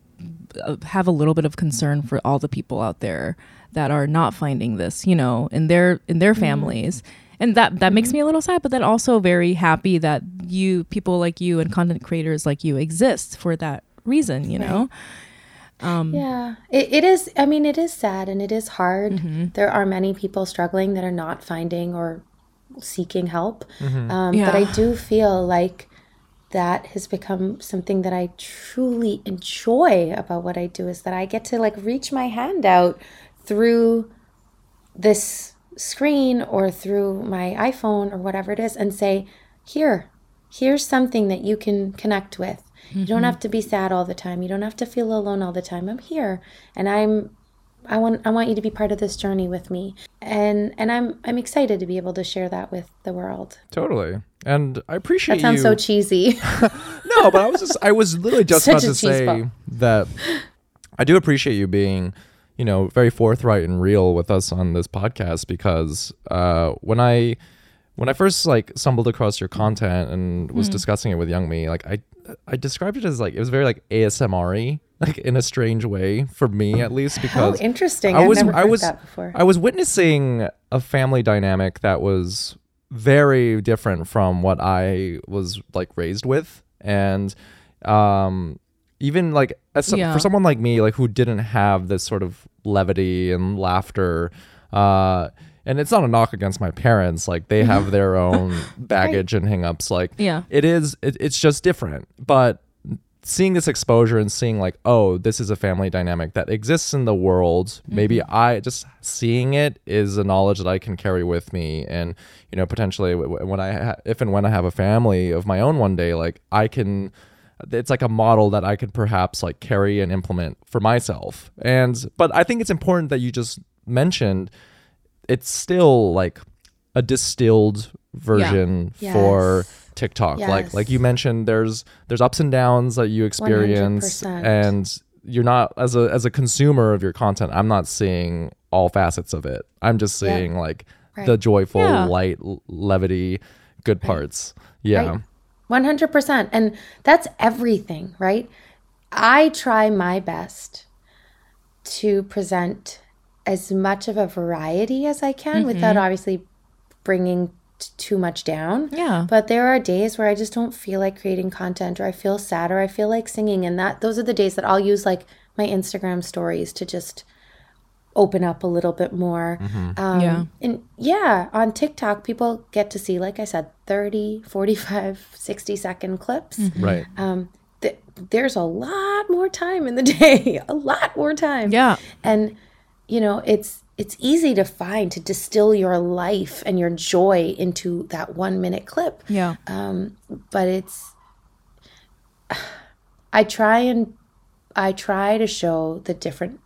have a little bit of concern for all the people out there that are not finding this, you know, in their in their mm-hmm. families. And that, that mm-hmm. makes me a little sad, but then also very happy that you, people like you and content creators like you exist for that reason, you right. know? Um, yeah, it, it is. I mean, it is sad and it is hard. Mm-hmm. There are many people struggling that are not finding or seeking help. Mm-hmm. Um, yeah. But I do feel like that has become something that I truly enjoy about what I do, is that I get to like reach my hand out through this screen or through my iPhone or whatever it is and say, here, here's something that you can connect with. Mm-hmm. You don't have to be sad all the time. You don't have to feel alone all the time. I'm here, and I'm I want I want you to be part of this journey with me. And and I'm I'm excited to be able to share that with the world. Totally. And I appreciate that. Sounds you. so cheesy. No, but I was just, I was literally just Such about to say ball. that I do appreciate you being, you know, very forthright and real with us on this podcast, because uh, when I when I first like stumbled across your content and was mm. discussing it with Youngmi, like I I described it as like it was very like A S M R-y, like in a strange way for me at least, because oh, interesting. I was I've never heard I was that before. I was witnessing a family dynamic that was very different from what I was like raised with, and um even like as yeah. for someone like me, like who didn't have this sort of levity and laughter, uh, and it's not a knock against my parents, like they have their own baggage right. and hang-ups, like yeah. it is, it, it's just different. But seeing this exposure and seeing like, oh, this is a family dynamic that exists in the world, mm-hmm. maybe I just seeing it is a knowledge that I can carry with me, and you know, potentially when I ha- if and when I have a family of my own one day, like I can. It's like a model that I could perhaps like carry and implement for myself. And but I think it's important that you just mentioned it's still like a distilled version yeah. yes. for TikTok. Yes. Like like you mentioned, there's there's ups and downs that you experience, one hundred percent. And you're not as a as a consumer of your content. I'm not seeing all facets of it. I'm just seeing yeah. like right. the joyful, yeah. light, levity, good right. parts. Yeah. Right. one hundred percent. And that's everything, right? I try my best to present as much of a variety as I can mm-hmm. without obviously bringing t- too much down. Yeah. But there are days where I just don't feel like creating content, or I feel sad, or I feel like singing. And that those are the days that I'll use like my Instagram stories to just open up a little bit more. Mm-hmm. Um, yeah. And yeah, on TikTok, people get to see, like I said, thirty, forty-five, sixty second clips. Mm-hmm. Right. Um, th- there's a lot more time in the day, a lot more time. Yeah. And, you know, it's, it's easy to find, to distill your life and your joy into that one minute clip. Yeah. Um, but it's, I try and I try to show the different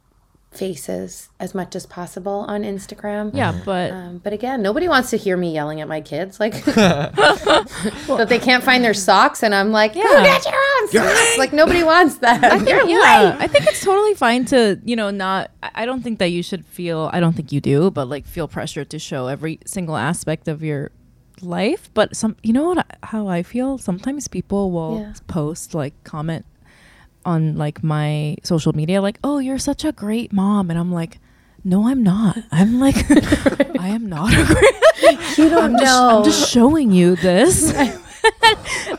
faces as much as possible on Instagram. Yeah, but um, but again, nobody wants to hear me yelling at my kids like that they can't find their socks, and I'm like, yeah, go get your own socks. Like nobody wants that. I think, You're yeah, I think it's totally fine to, you know, not. I don't think that you should feel. I don't think you do, but like feel pressure to show every single aspect of your life. But some, you know, what, how I feel. Sometimes people will yeah. post like comment on like my social media like, oh, you're such a great mom, and I'm like, no, I'm not. I'm like I am not a great you don't I'm know just, I'm just showing you this.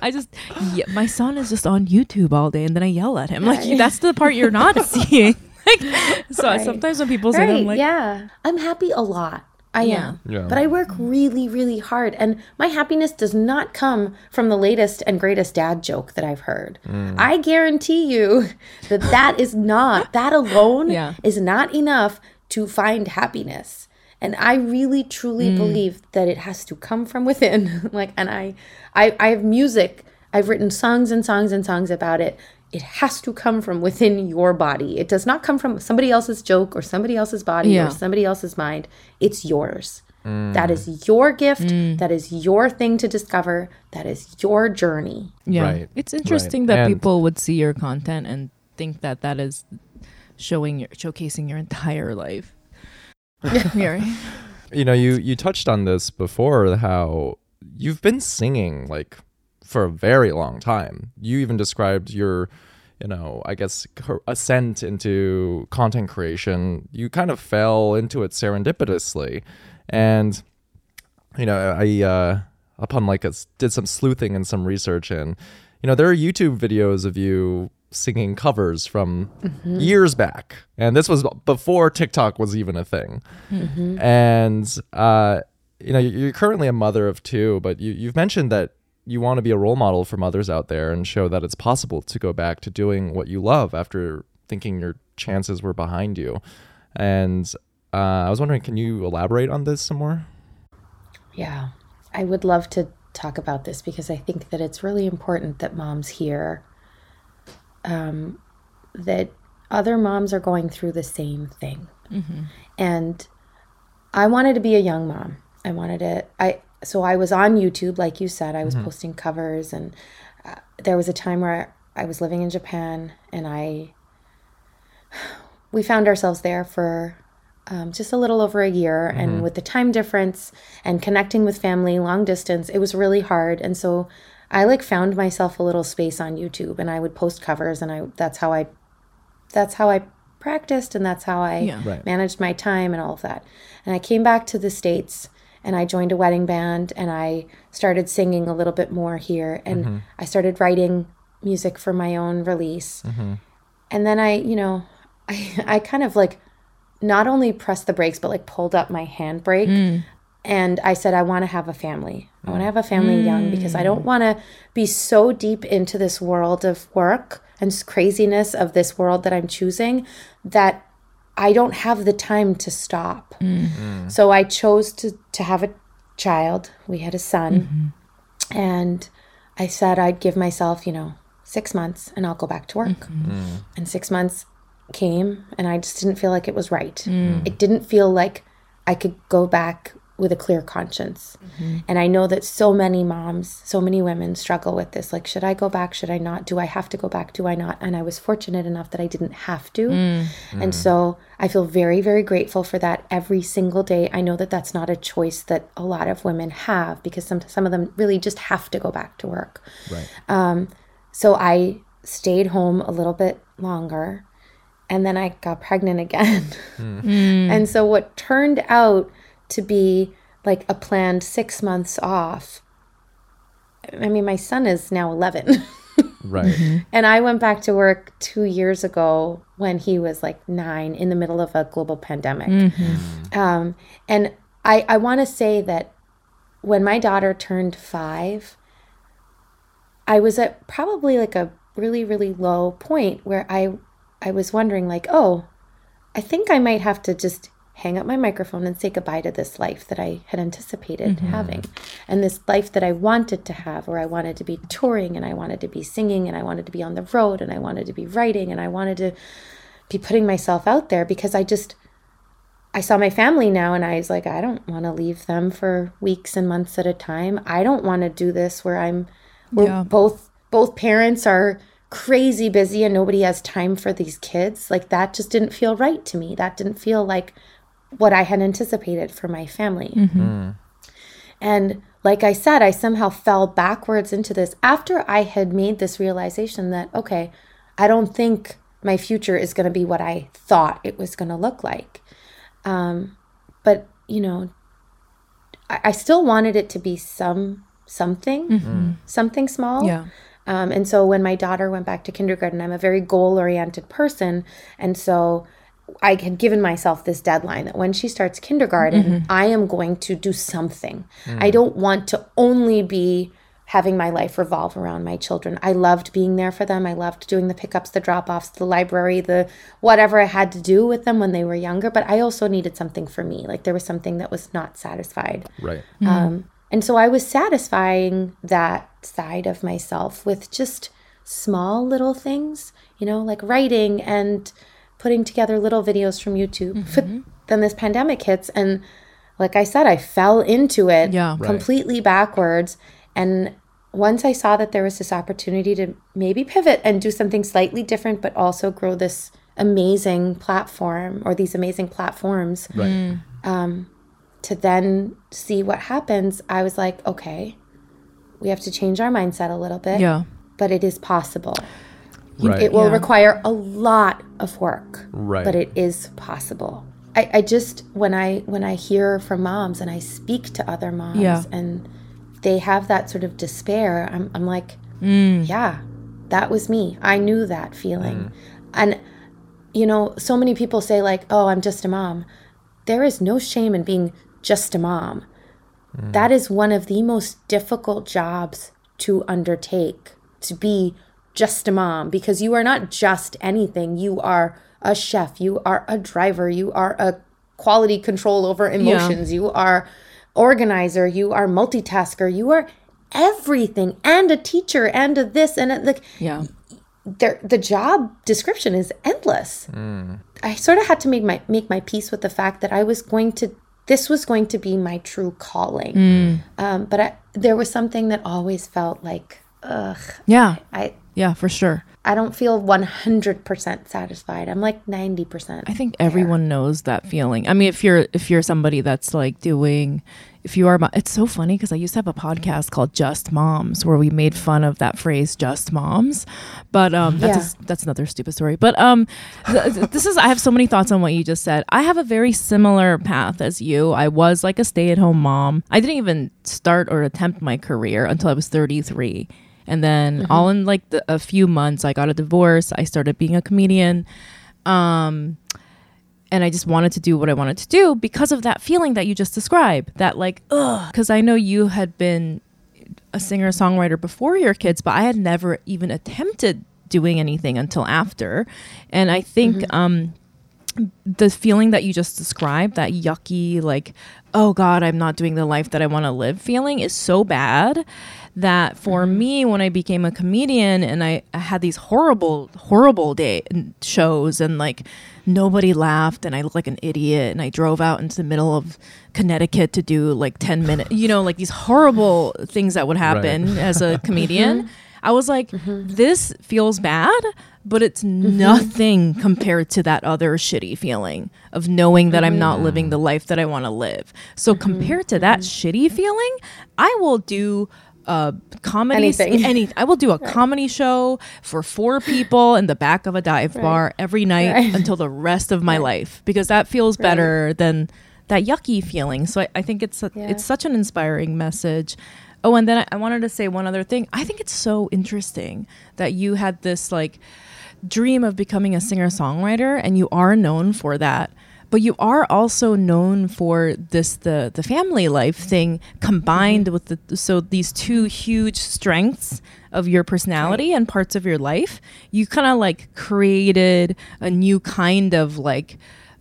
I just yeah, my son is just on YouTube all day, and then I yell at him right. like that's the part you're not seeing. Like so right. sometimes when people say right. that, I'm like yeah I'm happy a lot. I yeah. am. Yeah. But I work really, really hard. And my happiness does not come from the latest and greatest dad joke that I've heard. Mm. I guarantee you that that is not, that alone yeah. is not enough to find happiness. And I really, truly mm. believe that it has to come from within. Like, and I, I, I have music. I've written songs and songs and songs about it. It has to come from within your body. It does not come from somebody else's joke or somebody else's body yeah. or somebody else's mind. It's yours. Mm. That is your gift. Mm. That is your thing to discover. That is your journey. Yeah. Right. It's interesting right. that and people would see your content and think that that is showing your, showcasing your entire life. Yeah. you know, you, you touched on this before, how you've been singing like for a very long time. You even described your, you know, I guess ascent into content creation. You kind of fell into it serendipitously. And, you know, I, uh, upon like, a, did some sleuthing and some research, and, you know, there are YouTube videos of you singing covers from mm-hmm. years back. And this was before TikTok was even a thing. Mm-hmm. And, uh, you know, you're currently a mother of two, but you, you've mentioned that you want to be a role model for mothers out there and show that it's possible to go back to doing what you love after thinking your chances were behind you. And uh, I was wondering, can you elaborate on this some more? Yeah, I would love to talk about this because I think that it's really important that moms hear um, that other moms are going through the same thing. Mm-hmm. And I wanted to be a young mom. I wanted to, I, so I was on YouTube, like you said, I was mm-hmm. posting covers, and uh, there was a time where I was living in Japan, and I, we found ourselves there for um, just a little over a year. Mm-hmm. And with the time difference and connecting with family long distance, it was really hard. And so I like found myself a little space on YouTube, and I would post covers, and I, that's how I, that's how I practiced, and that's how I yeah. right. managed my time and all of that. And I came back to the States, and I joined a wedding band, and I started singing a little bit more here, and mm-hmm. I started writing music for my own release. Mm-hmm. And then I, you know, I, I kind of like not only pressed the brakes, but like pulled up my handbrake. Mm. And I said, I want to have a family. I want to have a family mm. young, because I don't want to be so deep into this world of work and craziness of this world that I'm choosing that I don't have the time to stop. Mm-hmm. So I chose to, to have a child. We had a son. Mm-hmm. And I said I'd give myself, you know, six months and I'll go back to work. Mm-hmm. And six months came, and I just didn't feel like it was right. Mm. It didn't feel like I could go back with a clear conscience. Mm-hmm. And I know that so many moms, so many women struggle with this. Like, should I go back? Should I not? Do I have to go back? Do I not? And I was fortunate enough that I didn't have to. Mm-hmm. And so I feel very, very grateful for that every single day. I know that that's not a choice that a lot of women have, because some, some of them really just have to go back to work. Right. Um, so I stayed home a little bit longer, and then I got pregnant again. Mm-hmm. And so what turned out to be like a planned six months off. I mean, my son is now eleven. Right. Mm-hmm. And I went back to work two years ago when he was like nine, in the middle of a global pandemic. Mm-hmm. Um, and I, I want to say that when my daughter turned five, I was at probably like a really, really low point where I, I was wondering like, oh, I think I might have to just hang up my microphone and say goodbye to this life that I had anticipated mm-hmm. having, and this life that I wanted to have, where I wanted to be touring, and I wanted to be singing, and I wanted to be on the road, and I wanted to be writing, and I wanted to be putting myself out there, because I just, I saw my family now, and I was like, I don't want to leave them for weeks and months at a time. I don't want to do this where I'm, where yeah. both, both parents are crazy busy and nobody has time for these kids. Like, that just didn't feel right to me. That didn't feel like what I had anticipated for my family. Mm-hmm. Mm. And like I said, I somehow fell backwards into this after I had made this realization that, okay, I don't think my future is going to be what I thought it was going to look like. Um, but, you know, I, I still wanted it to be some something, mm-hmm. something small. Yeah. Um, and so when my daughter went back to kindergarten, I'm a very goal-oriented person. And so I had given myself this deadline that when she starts kindergarten, mm-hmm. I am going to do something. Mm. I don't want to only be having my life revolve around my children. I loved being there for them. I loved doing the pickups, the drop-offs, the library, the whatever I had to do with them when they were younger. But I also needed something for me. Like, there was something that was not satisfied. Right. Mm-hmm. Um, and so I was satisfying that side of myself with just small little things, you know, like writing and putting together little videos from YouTube. Mm-hmm. But then this pandemic hits, and like I said, I fell into it yeah. completely right. backwards. And once I saw that there was this opportunity to maybe pivot and do something slightly different, but also grow this amazing platform or these amazing platforms, right. um, to then see what happens, I was like, okay, we have to change our mindset a little bit. Yeah. But it is possible. Right. It will yeah. require a lot of work. Right. But it is possible. I, I just, when I when I hear from moms and I speak to other moms yeah. and they have that sort of despair, I'm I'm like, mm. yeah, that was me. I knew that feeling. Mm. And, you know, so many people say like, oh, I'm just a mom. There is no shame in being just a mom. Mm. That is one of the most difficult jobs to undertake, to be just a mom, because you are not just anything. You are a chef, you are a driver, you are a quality control over emotions, yeah. you are organizer, you are multitasker, you are everything, and a teacher, and a this, and a, like, yeah. the, the job description is endless. Mm. I sort of had to make my make my peace with the fact that I was going to, this was going to be my true calling. Mm. Um, but I, there was something that always felt like, ugh. Yeah, I, yeah, for sure. I don't feel one hundred percent satisfied. I'm like ninety percent. I think everyone there. knows that feeling. I mean, if you're if you're somebody that's like doing, if you are, it's so funny because I used to have a podcast called Just Moms where we made fun of that phrase, just moms. But um, that's yeah. a, that's another stupid story. But um, th- this is, I have so many thoughts on what you just said. I have a very similar path as you. I was like a stay-at-home mom. I didn't even start or attempt my career until I was thirty-three. And then mm-hmm. all in like the, a few months, I got a divorce. I started being a comedian. Um, and I just wanted to do what I wanted to do because of that feeling that you just described. That like, ugh, because I know you had been a singer-songwriter before your kids, but I had never even attempted doing anything until after. And I think mm-hmm. um, the feeling that you just described, that yucky, like, oh God, I'm not doing the life that I want to live feeling is so bad that for me, when I became a comedian and I, I had these horrible, horrible day shows and like nobody laughed and I looked like an idiot and I drove out into the middle of Connecticut to do like ten minutes, you know, like these horrible things that would happen right. as a comedian. I was like, mm-hmm. this feels bad, but it's mm-hmm. nothing compared to that other shitty feeling of knowing that mm-hmm. I'm not living the life that I want to live. So mm-hmm. compared to that mm-hmm. shitty feeling, I will do a comedy. Anything. Any, I will do a right. comedy show for four people in the back of a dive right. bar every night right. until the rest of my right. life, because that feels right. better than that yucky feeling. So I, I think it's a, yeah. it's such an inspiring message. Oh, and then I, I wanted to say one other thing. I think it's so interesting that you had this like dream of becoming a singer-songwriter and you are known for that. But you are also known for this, the, the family life thing combined with the, so these two huge strengths of your personality right. and parts of your life. You kind of like created a new kind of like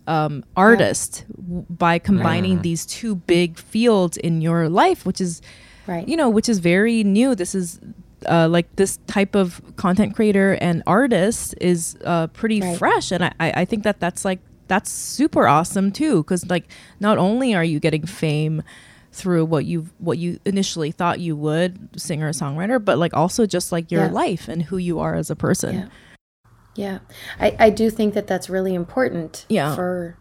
Um, artist yeah. w- by combining yeah. these two big fields in your life, which is, right. you know, which is very new. This is uh, like this type of content creator and artist is uh, pretty right. fresh, and I, I think that that's like that's super awesome too, because like not only are you getting fame through what you what you initially thought you would, singer songwriter, but like also just like your yeah. life and who you are as a person. Yeah. Yeah, I, I do think that that's really important yeah. for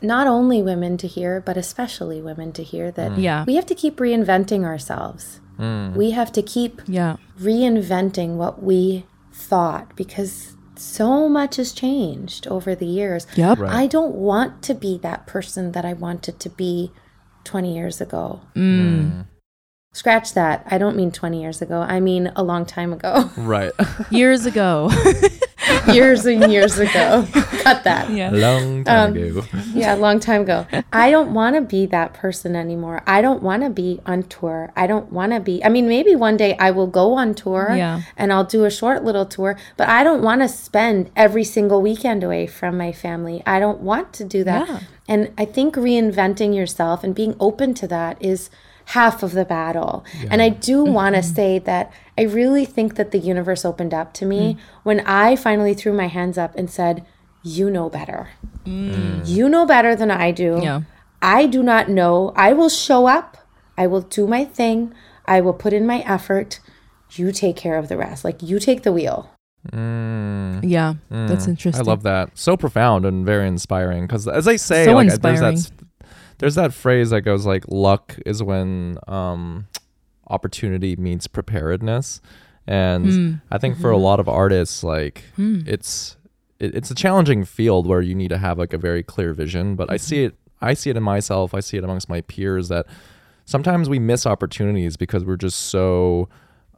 not only women to hear, but especially women to hear that mm. yeah. we have to keep reinventing ourselves. Mm. We have to keep yeah. reinventing what we thought, because so much has changed over the years. Yep. Right. I don't want to be that person that I wanted to be twenty years ago. Mm. Mm. Scratch that. I don't mean twenty years ago. I mean a long time ago. Right. years ago. years and years ago. Cut that. Yeah. Long time um, ago. yeah, long time ago. I don't want to be that person anymore. I don't want to be on tour. I don't want to be. I mean, maybe one day I will go on tour yeah. and I'll do a short little tour, but I don't want to spend every single weekend away from my family. I don't want to do that. Yeah. And I think reinventing yourself and being open to that is half of the battle. Yeah. And I do want to mm-hmm. say that I really think that the universe opened up to me mm. when I finally threw my hands up and said, you know better. Mm. You know better than I do. Yeah. I do not know. I will show up. I will do my thing. I will put in my effort. You take care of the rest. Like, you take the wheel. Mm. Yeah. Mm. That's interesting. I love that. So profound and very inspiring. Because as I say, so like, there's that... there's that phrase that goes like, luck is when um, opportunity meets preparedness. And mm. I think mm-hmm. for a lot of artists, like mm. it's it, it's a challenging field where you need to have like a very clear vision. But mm-hmm. I see it. I see it in myself. I see it amongst my peers that sometimes we miss opportunities because we're just so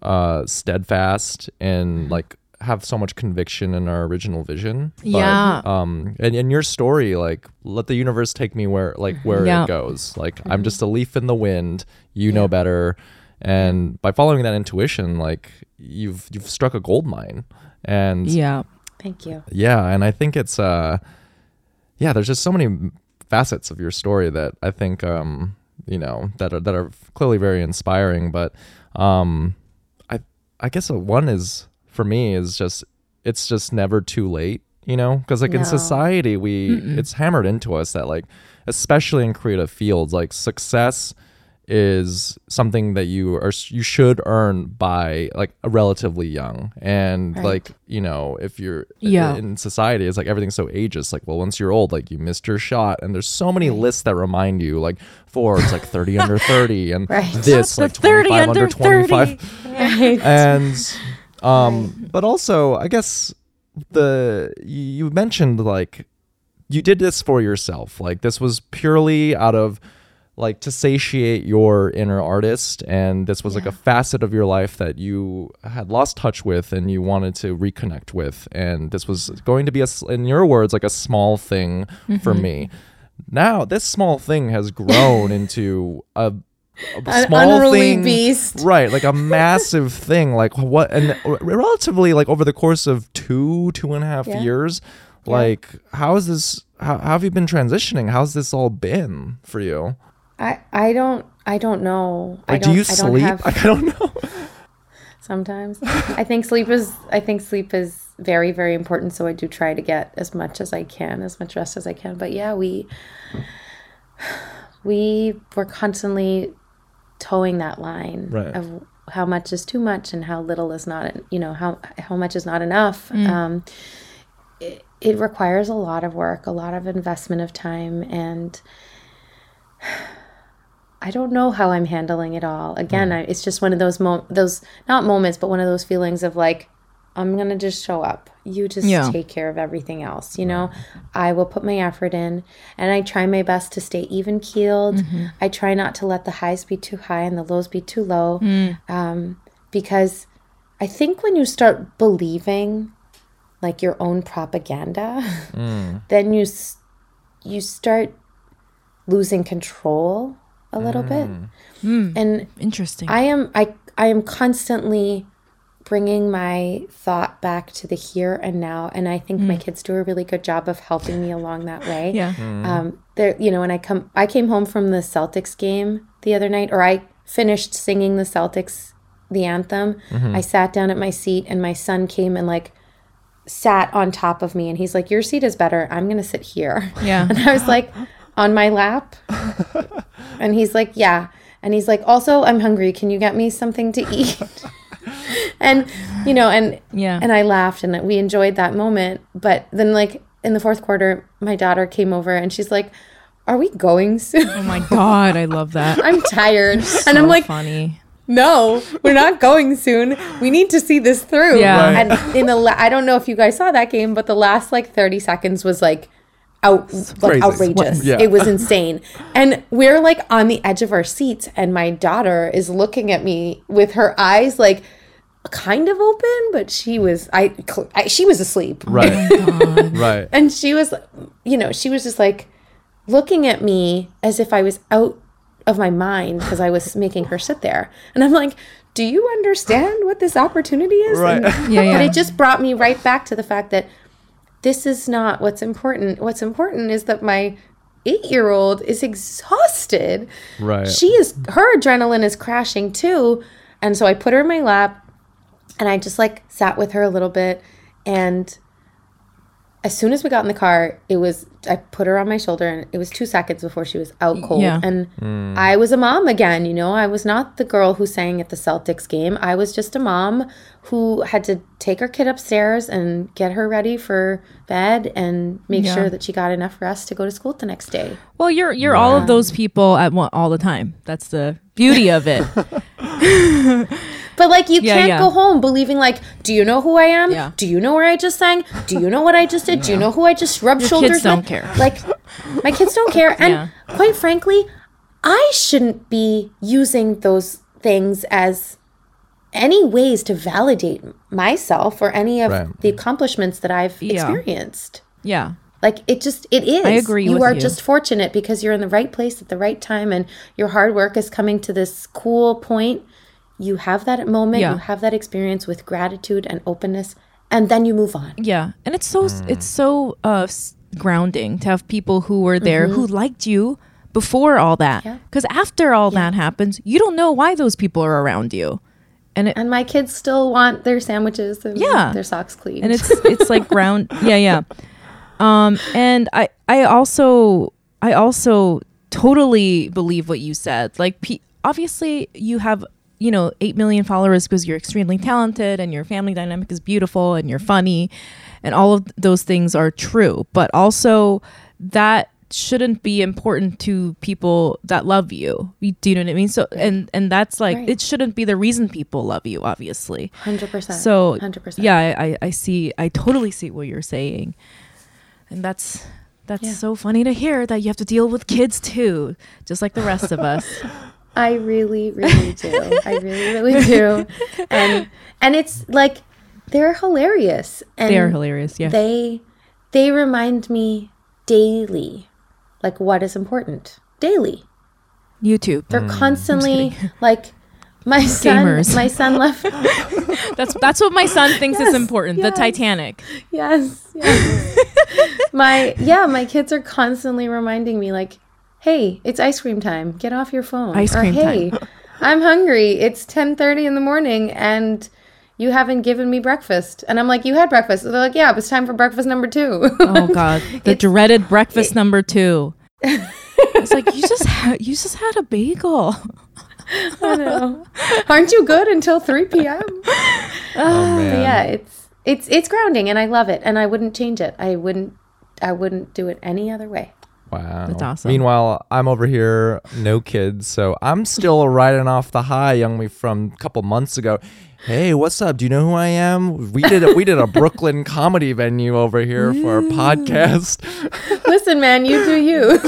uh, steadfast and like have so much conviction in our original vision. But, yeah. Um. And in your story, like, let the universe take me where like where yeah. it goes. Like mm-hmm. I'm just a leaf in the wind. You yeah. know better. And by following that intuition, like you've you've struck a gold mine. And yeah, thank you. Yeah, and I think it's uh, yeah. There's just so many facets of your story that I think um, you know, that are that are clearly very inspiring. But um, I I guess one is for me is just it's just never too late. You know, because like no. in society we Mm-mm. it's hammered into us that like, especially in creative fields, like success is something that you are you should earn by like a relatively young, and right. like, you know, if you're yeah. in, in society it's like everything's so ageist, like, well, once you're old, like you missed your shot, and there's so many lists that remind you, like Forbes, like thirty under thirty and right. this like twenty-five under twenty-five right. and um right. but also I guess the you mentioned like you did this for yourself, like this was purely out of like to satiate your inner artist, and this was yeah. like a facet of your life that you had lost touch with and you wanted to reconnect with, and this was going to be a, in your words, like a small thing mm-hmm. for me. Now this small thing has grown into a, a small unruly thing, beast. Right, like a massive thing, like what, and relatively like over the course of two two and a half yeah. years, like yeah. how is this how, how have you been transitioning? How's this all been for you? I, I don't I don't know. Like, I don't, do you sleep? I don't, have, I don't know. Sometimes I think sleep is I think sleep is very, very important. So I do try to get as much as I can, as much rest as I can. But yeah, we we were constantly towing that line right. of how much is too much and how little is not. You know, how how much is not enough. Mm. Um, it, it requires a lot of work, a lot of investment of time, and I don't know how I'm handling it all. Again, I, it's just one of those mo- those not moments, but one of those feelings of like, I'm gonna just show up. You just yeah. take care of everything else. You know, I will put my effort in, and I try my best to stay even keeled. Mm-hmm. I try not to let the highs be too high and the lows be too low, mm. um, because I think when you start believing like your own propaganda, mm. then you you start losing control a little mm. bit. Mm. And interesting. I am I I am constantly bringing my thought back to the here and now, and I think mm. my kids do a really good job of helping me along that way. Yeah. Mm. Um there you know, and I come I came home from the Celtics game the other night, or I finished singing the Celtics the anthem. Mm-hmm. I sat down at my seat and my son came and like sat on top of me, and he's like, "Your seat is better. I'm going to sit here." Yeah. And I was like, on my lap? And he's like, yeah. And he's like, also, I'm hungry. Can you get me something to eat? And, you know, and yeah. and I laughed, and we enjoyed that moment. But then, like, in the fourth quarter, my daughter came over, and she's like, are we going soon? Oh, my God. I love that. I'm tired. So and I'm like, funny. No, we're not going soon. We need to see this through. Yeah. Right. And in the la- I don't know if you guys saw that game, but the last, like, thirty seconds was, like, Out, like, outrageous. Yeah. It was insane. And we're like on the edge of our seats, and my daughter is looking at me with her eyes like kind of open, but she was I, I she was asleep. Right. Oh right. And she was, you know, she was just like looking at me as if I was out of my mind because I was making her sit there. And I'm like, do you understand what this opportunity is? Right. And, yeah, yeah. But it just brought me right back to the fact that this is not what's important. What's important is that my eight-year-old is exhausted. Right. She is, her adrenaline is crashing too. And so I put her in my lap, and I just like sat with her a little bit. And as soon as we got in the car, it was, I put her on my shoulder and it was two seconds before she was out cold. Yeah. And mm. I was a mom again, you know, I was not the girl who sang at the Celtics game. I was just a mom who had to take her kid upstairs and get her ready for bed and make yeah. sure that she got enough rest to go to school the next day. Well, you're, you're yeah. all of those people at one, all the time. That's the beauty of it. But, like, you yeah, can't yeah. go home believing, like, do you know who I am? Yeah. Do you know where I just sang? Do you know what I just did? Do you know who I just rubbed Your shoulders with? Kids don't with? Care. Like, my kids don't care. And yeah. quite frankly, I shouldn't be using those things as any ways to validate myself or any of right. the accomplishments that I've yeah. experienced. Yeah. Like, it just, it is. I agree you with you. You are just fortunate because you're in the right place at the right time and your hard work is coming to this cool point. You have that moment, yeah. you have that experience with gratitude and openness, and then you move on. Yeah. And it's so mm. it's so uh, grounding to have people who were there mm-hmm. who liked you before all that. Because yeah. after all yeah. that happens, you don't know why those people are around you. And it, and my kids still want their sandwiches and yeah. their socks cleaned. And it's it's like ground. Yeah, yeah. Um, and I, I also I also totally believe what you said. Like, pe- obviously, you have... you know, eight million followers because you're extremely talented and your family dynamic is beautiful and you're funny and all of those things are true. But also that shouldn't be important to people that love you. Do you know what I mean? So, right. and, and that's like, right. it shouldn't be the reason people love you, obviously. one hundred percent So one hundred percent yeah, I, I see, I totally see what you're saying. And that's, that's yeah. so funny to hear that you have to deal with kids too, just like the rest of us. I really, really do. I really, really do. And and it's like, they're hilarious. And they are hilarious, yeah. They, they remind me daily, like, what is important. Daily. YouTube. They're mm. constantly, like, my son, Gamers. my son left. that's that's what my son thinks yes, is important, yes. the Titanic. Yes. yes. my Yeah, my kids are constantly reminding me, like, hey, it's ice cream time. Get off your phone. Ice cream or, hey, time. I'm hungry. It's ten thirty in the morning and you haven't given me breakfast. And I'm like, you had breakfast. So they're like, yeah, it was time for breakfast number two. Oh, God. The it's, dreaded breakfast it, number two. It's like, you just, ha- you just had a bagel. I know. Aren't you good until three p.m.? Oh, oh man. Yeah, it's, it's, it's grounding and I love it. And I wouldn't change it. I wouldn't, I wouldn't do it any other way. Wow. That's awesome. Meanwhile, I'm over here, no kids, so I'm still riding off the high, Youngmi, from a couple months ago. Hey, what's up? Do you know who I am? We did a, we did a Brooklyn comedy venue over here Ooh. for a podcast. Listen, man, you do you.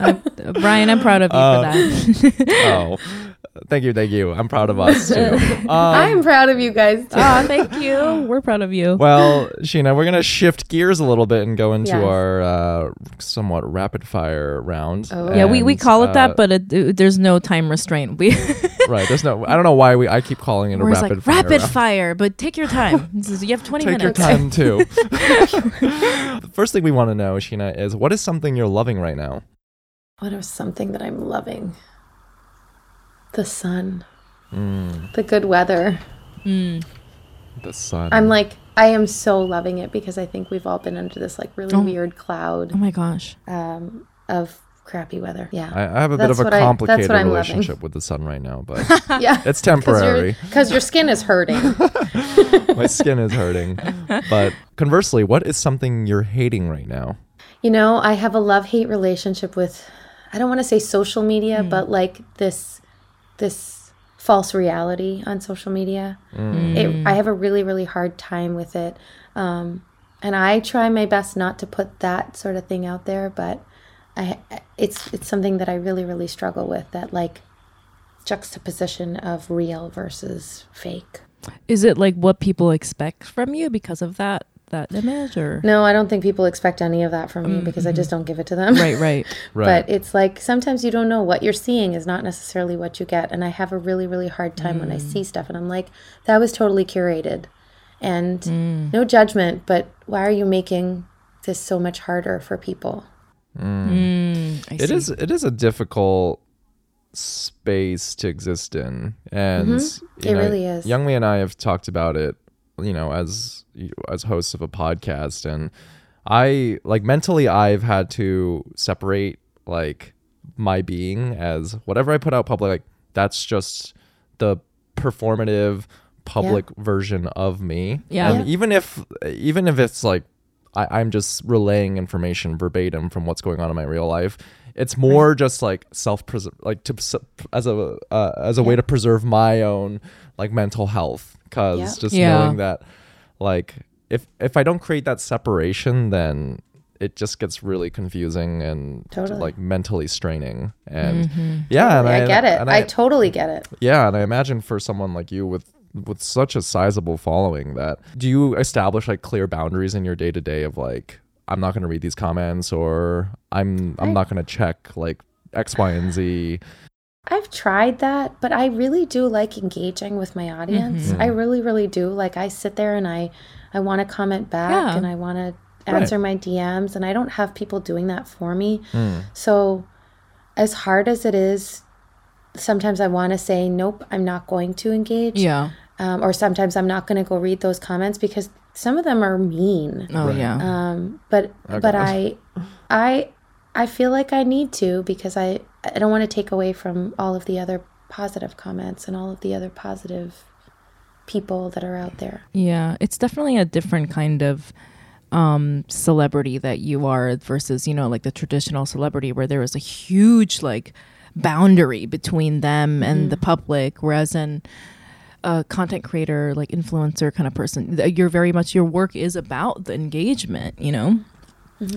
I'm, uh, Brian, I'm proud of you uh, for that. Oh, thank you, thank you. I'm proud of us, too. Um, I'm proud of you guys, too. Oh, thank you. We're proud of you. Well, Sheena, we're going to shift gears a little bit and go into yes. our uh, somewhat rapid-fire round. Oh. And, yeah, we, we call it uh, that, but it, it, there's no time restraint. We right, there's no... I don't know why we. I keep calling it a rapid-fire like, rapid round. fire, but take your time. You have twenty take minutes. Take your time, too. The first thing we want to know, Sheena, is what is something you're loving right now? What is something that I'm loving? The sun, mm. the good weather, mm. the sun. I'm like, I am so loving it because I think we've all been under this like really oh. weird cloud. Oh my gosh. Um, of crappy weather. Yeah. I, I have a that's bit of a complicated I, relationship loving. with the sun right now, but yeah. it's temporary. Because your skin is hurting. My skin is hurting. But conversely, what is something you're hating right now? You know, I have a love-hate relationship with, I don't want to say social media, mm. but like this... this false reality on social media. Mm. It, I have a really, really hard time with it. Um, and I try my best not to put that sort of thing out there, but I, it's it's something that I really, really struggle with, that like juxtaposition of real versus fake. Is it like what people expect from you because of that? that image or no I don't think people expect any of that from mm-hmm. me because I just don't give it to them. Right right right. But it's like sometimes you don't know what you're seeing is not necessarily what you get, and I have a really really hard time mm. when I see stuff and I'm like, that was totally curated and mm. no judgment, but why are you making this so much harder for people? mm. Mm, it is it is a difficult space to exist in, and mm-hmm. it know, really is. Youngmi and I have talked about it, you know, as as hosts of a podcast, and I like mentally I've had to separate like my being as whatever I put out public, like that's just the performative public yeah. version of me. Yeah. And yeah. even if even if it's like I, I'm just relaying information verbatim from what's going on in my real life, it's more right. just like self preserve, like to as a uh, as a yeah. way to preserve my own like mental health. Cause yeah. just yeah. knowing that like if if I don't create that separation, then it just gets really confusing and totally. like mentally straining. And mm-hmm. yeah, totally. and I, I get it. And I, I totally get it. Yeah, and I imagine for someone like you with with such a sizable following, that do you establish like clear boundaries in your day to day of like, I'm not going to read these comments, or I'm I'm I, not going to check like X, Y, and Z. I've tried that, but I really do like engaging with my audience. Mm-hmm. I really, really do. Like I sit there and I, I want to comment back yeah. and I want to answer right. my D Ms, and I don't have people doing that for me. Mm. So as hard as it is, sometimes I want to say, nope, I'm not going to engage. Yeah. Um, or sometimes I'm not going to go read those comments because some of them are mean. Oh right. yeah. Um, but okay. but I, I, I feel like I need to, because I, I don't want to take away from all of the other positive comments and all of the other positive people that are out there. Yeah, it's definitely a different kind of um, celebrity that you are versus, you know, like the traditional celebrity where there was a huge like boundary between them and mm. the public, whereas in a content creator, like influencer kind of person, you're very much, your work is about the engagement, you know?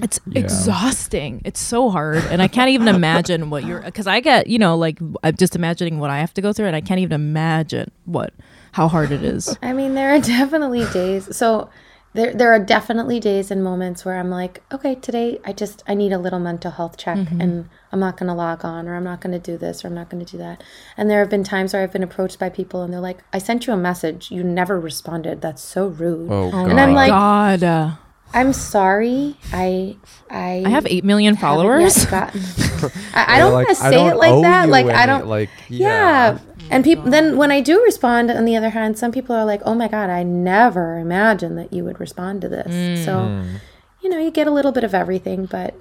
It's yeah. exhausting. It's so hard. And I can't even imagine what you're, because I get, you know, like I'm just imagining what I have to go through, and I can't even imagine what, how hard it is. I mean, there are definitely days. So there, there are definitely days and moments where I'm like, okay, today I just, I need a little mental health check, mm-hmm. and I'm not going to log on, or I'm not going to do this, or I'm not going to do that. And there have been times where I've been approached by people and they're like, I sent you a message. You never responded. That's so rude. Oh, God. And I'm like, God. Uh, I'm sorry. I I I have eight million followers. Gotten, I, I don't like, want to say it like that. Like any, I don't like yeah. yeah. And people then when I do respond, on the other hand, some people are like, "Oh my God, I never imagined that you would respond to this." Mm. So, you know, you get a little bit of everything, but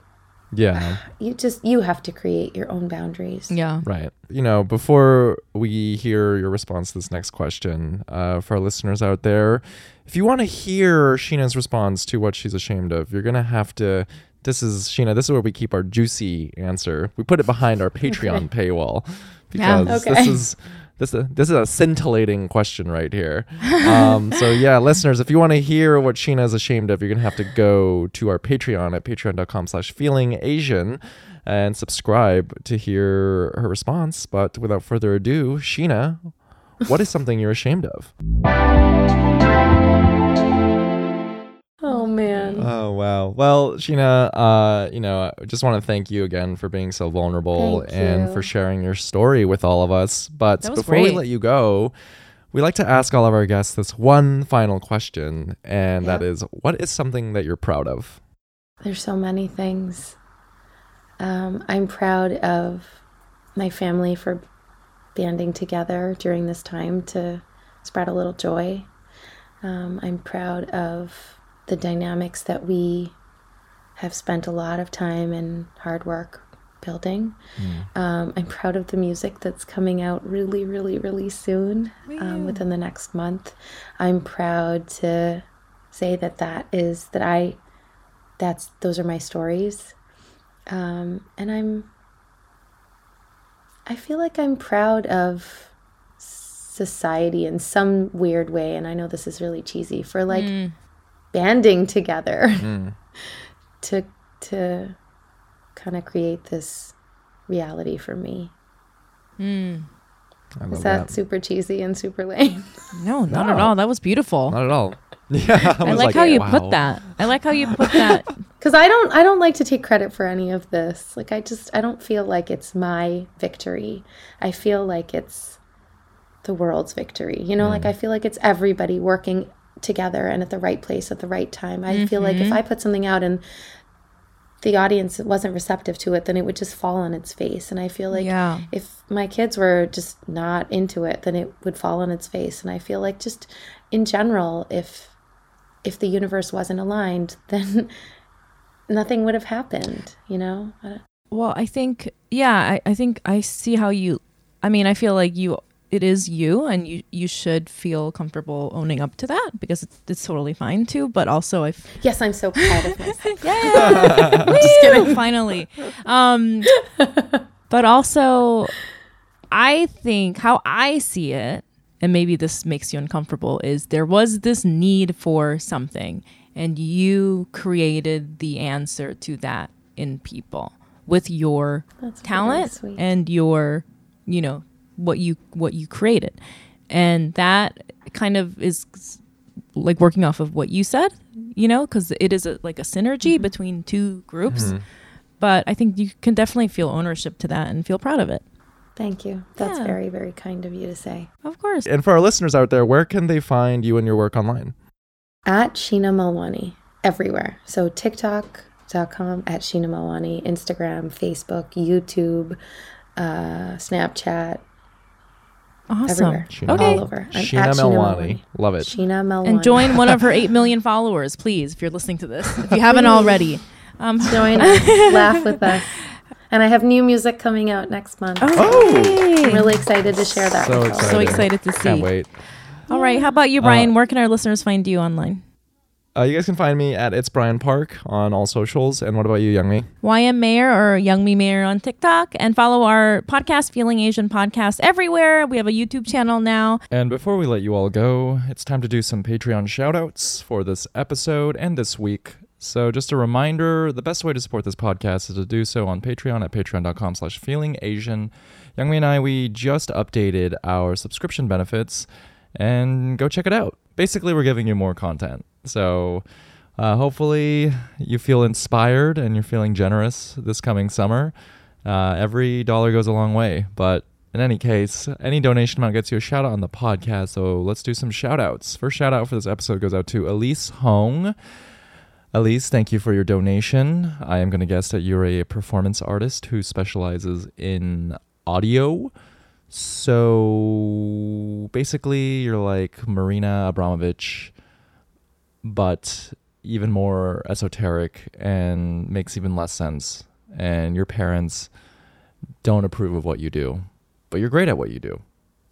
yeah. You just you have to create your own boundaries. Yeah. Right. You know, before we hear your response to this next question, uh, for our listeners out there, if you want to hear Sheena's response to what she's ashamed of, you're going to have to, this is Sheena, this is where we keep our juicy answer. We put it behind our Patreon okay. paywall, because yeah, okay. this is This is, a, this is a scintillating question right here. Um, so yeah, listeners, if you want to hear what Sheena is ashamed of, you're going to have to go to our Patreon at patreon.com slash feeling Asian and subscribe to hear her response. But without further ado, Sheena, what is something you're ashamed of? Oh, man. Oh, wow. Well, Sheena, uh, you know, I just want to thank you again for being so vulnerable thank and you. for sharing your story with all of us. But before great. we let you go, we like to ask all of our guests this one final question. And yeah. that is, what is something that you're proud of? There's so many things. Um, I'm proud of my family for banding together during this time to spread a little joy. Um, I'm proud of the dynamics that we have spent a lot of time and hard work building. Mm. Um, I'm proud of the music that's coming out really, really, really soon, um, within the next month. I'm proud to say that that is, that I, that's, those are my stories. Um, and I'm, I feel like I'm proud of society in some weird way. And I know this is really cheesy for like, mm. banding together mm. to to kind of create this reality for me. Mm. Is that, that super cheesy and super lame? No, not no. at all. That was beautiful. Not at all. Yeah, I, I like, like how yeah, you wow. put that. I like how you put that. Because I don't, I don't like to take credit for any of this. Like I just, I don't feel like it's my victory. I feel like it's the world's victory. You know, mm. like I feel like it's everybody working together and at the right place at the right time. I mm-hmm. feel like if I put something out and the audience wasn't receptive to it, then it would just fall on its face. And I feel like yeah. if my kids were just not into it, then it would fall on its face. And I feel like just in general, if if the universe wasn't aligned, then nothing would have happened, you know? Well, I think, yeah, I, I think I see how you, I mean, I feel like you, it is you, and you, you should feel comfortable owning up to that, because it's, it's totally fine too. But also, I've, yes, I'm so proud of myself. Yeah, just kidding. Finally. Um, but also, I think how I see it, and maybe this makes you uncomfortable, is there was this need for something, and you created the answer to that in people with your That's talent really sweet. And your, you know, what you what you created. And that kind of is like working off of what you said, you know, because it is a, like a synergy mm-hmm. between two groups. Mm-hmm. But I think you can definitely feel ownership to that and feel proud of it. Thank you. That's yeah. very, very kind of you to say. Of course. And for our listeners out there, where can they find you and your work online? At Sheena Melwani, everywhere. So TikTok dot com, at Sheena Melwani, Instagram, Facebook, YouTube, uh, Snapchat. Awesome. Sheena. Okay. All over. I'm Sheena, Sheena Melwani. Melwani. Love it. Sheena Melwani. And join one of her eight million followers, please, if you're listening to this. If you haven't already. Um, join us. Laugh with us. And I have new music coming out next month. Oh. oh. I'm really excited to share that. So with excited. So excited to see. Can't wait. All right. How about you, Brian? Uh, Where can our listeners find you online? Uh, you guys can find me at It's Brian Park on all socials. And what about you, Youngmi? Y M Mayer or Youngmi Mayer on TikTok. And follow our podcast, Feeling Asian Podcast, everywhere. We have a YouTube channel now. And before we let you all go, it's time to do some Patreon shout-outs for this episode and this week. So just a reminder, the best way to support this podcast is to do so on Patreon at patreon.com slash feeling Asian. Youngmi and I, we just updated our subscription benefits. And go check it out. Basically, we're giving you more content. So uh, hopefully you feel inspired and you're feeling generous this coming summer. Uh, every dollar goes a long way. But in any case, any donation amount gets you a shout out on the podcast. So let's do some shout outs. First shout out for this episode goes out to Elise Hong. Elise, thank you for your donation. I am going to guess that you're a performance artist who specializes in audio. So basically, you're like Marina Abramovich, but even more esoteric and makes even less sense. And your parents don't approve of what you do, but you're great at what you do.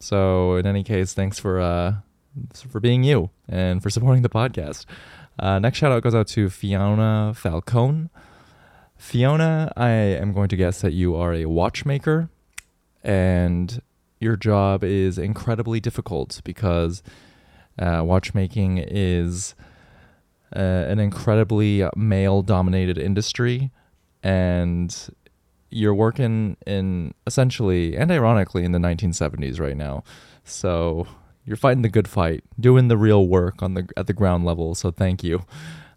So in any case, thanks for uh, for being you and for supporting the podcast. Uh, next shout out goes out to Fiona Falcone. Fiona, I am going to guess that you are a watchmaker. And your job is incredibly difficult because uh, watchmaking is uh, an incredibly male-dominated industry. And you're working in, essentially, and ironically, in the nineteen seventies right now. So you're fighting the good fight, doing the real work on the at the ground level. So thank you.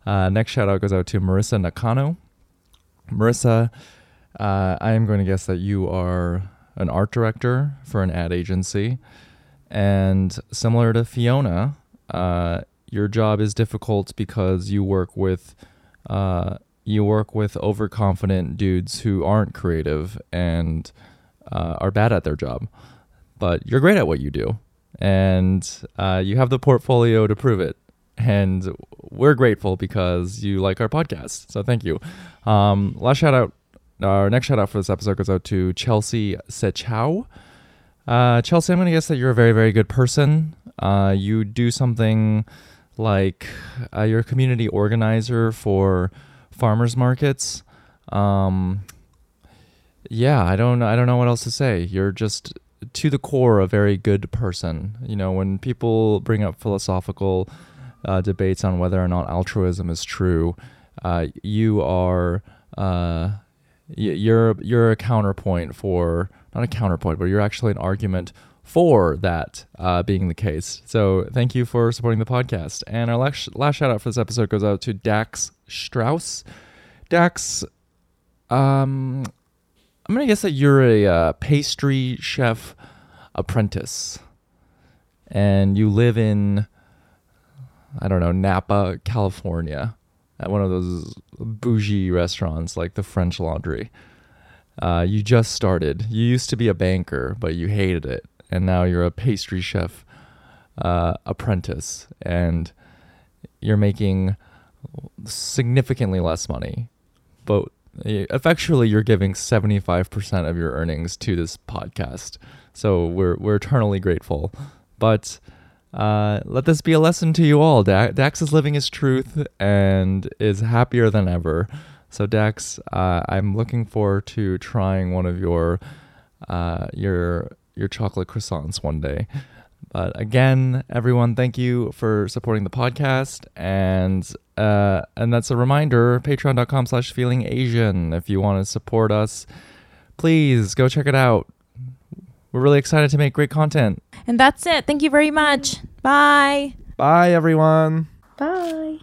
Uh, next shout-out goes out to Marissa Nakano. Marissa, uh, I am going to guess that you are an art director for an ad agency. And similar to Fiona, uh, your job is difficult because you work with uh, you work with overconfident dudes who aren't creative and uh, are bad at their job. But you're great at what you do. And uh, you have the portfolio to prove it. And we're grateful because you like our podcast. So thank you. Um, last shout out. Our next shout out for this episode goes out to Chelsea Sechow. Uh, Chelsea, I'm going to guess that you're a very, very good person. Uh, you do something like uh, you're a community organizer for farmers markets. Um, yeah, I don't, I don't know what else to say. You're just to the core a very good person. You know, when people bring up philosophical uh, debates on whether or not altruism is true, uh, you are. Uh, You're you're a counterpoint for not a counterpoint, but you're actually an argument for that uh, being the case. So thank you for supporting the podcast. And our last last shout out for this episode goes out to Dax Strauss. Dax, um, I'm gonna guess that you're a uh, pastry chef apprentice, and you live in I don't know Napa, California. At one of those bougie restaurants like the French Laundry. Uh, you just started. You used to be a banker, but you hated it. And now you're a pastry chef uh, apprentice. And you're making significantly less money. but effectually you're giving seventy-five percent of your earnings to this podcast. So we're we're eternally grateful. But uh, let this be a lesson to you all. Da- Dax is living his truth and is happier than ever. So Dax, uh, I'm looking forward to trying one of your uh, your your chocolate croissants one day. But again, everyone, thank you for supporting the podcast. And uh, and that's a reminder, patreon.com slash feeling Asian. If you want to support us, please go check it out. We're really excited to make great content. And that's it. Thank you very much. Bye. Bye, everyone. Bye.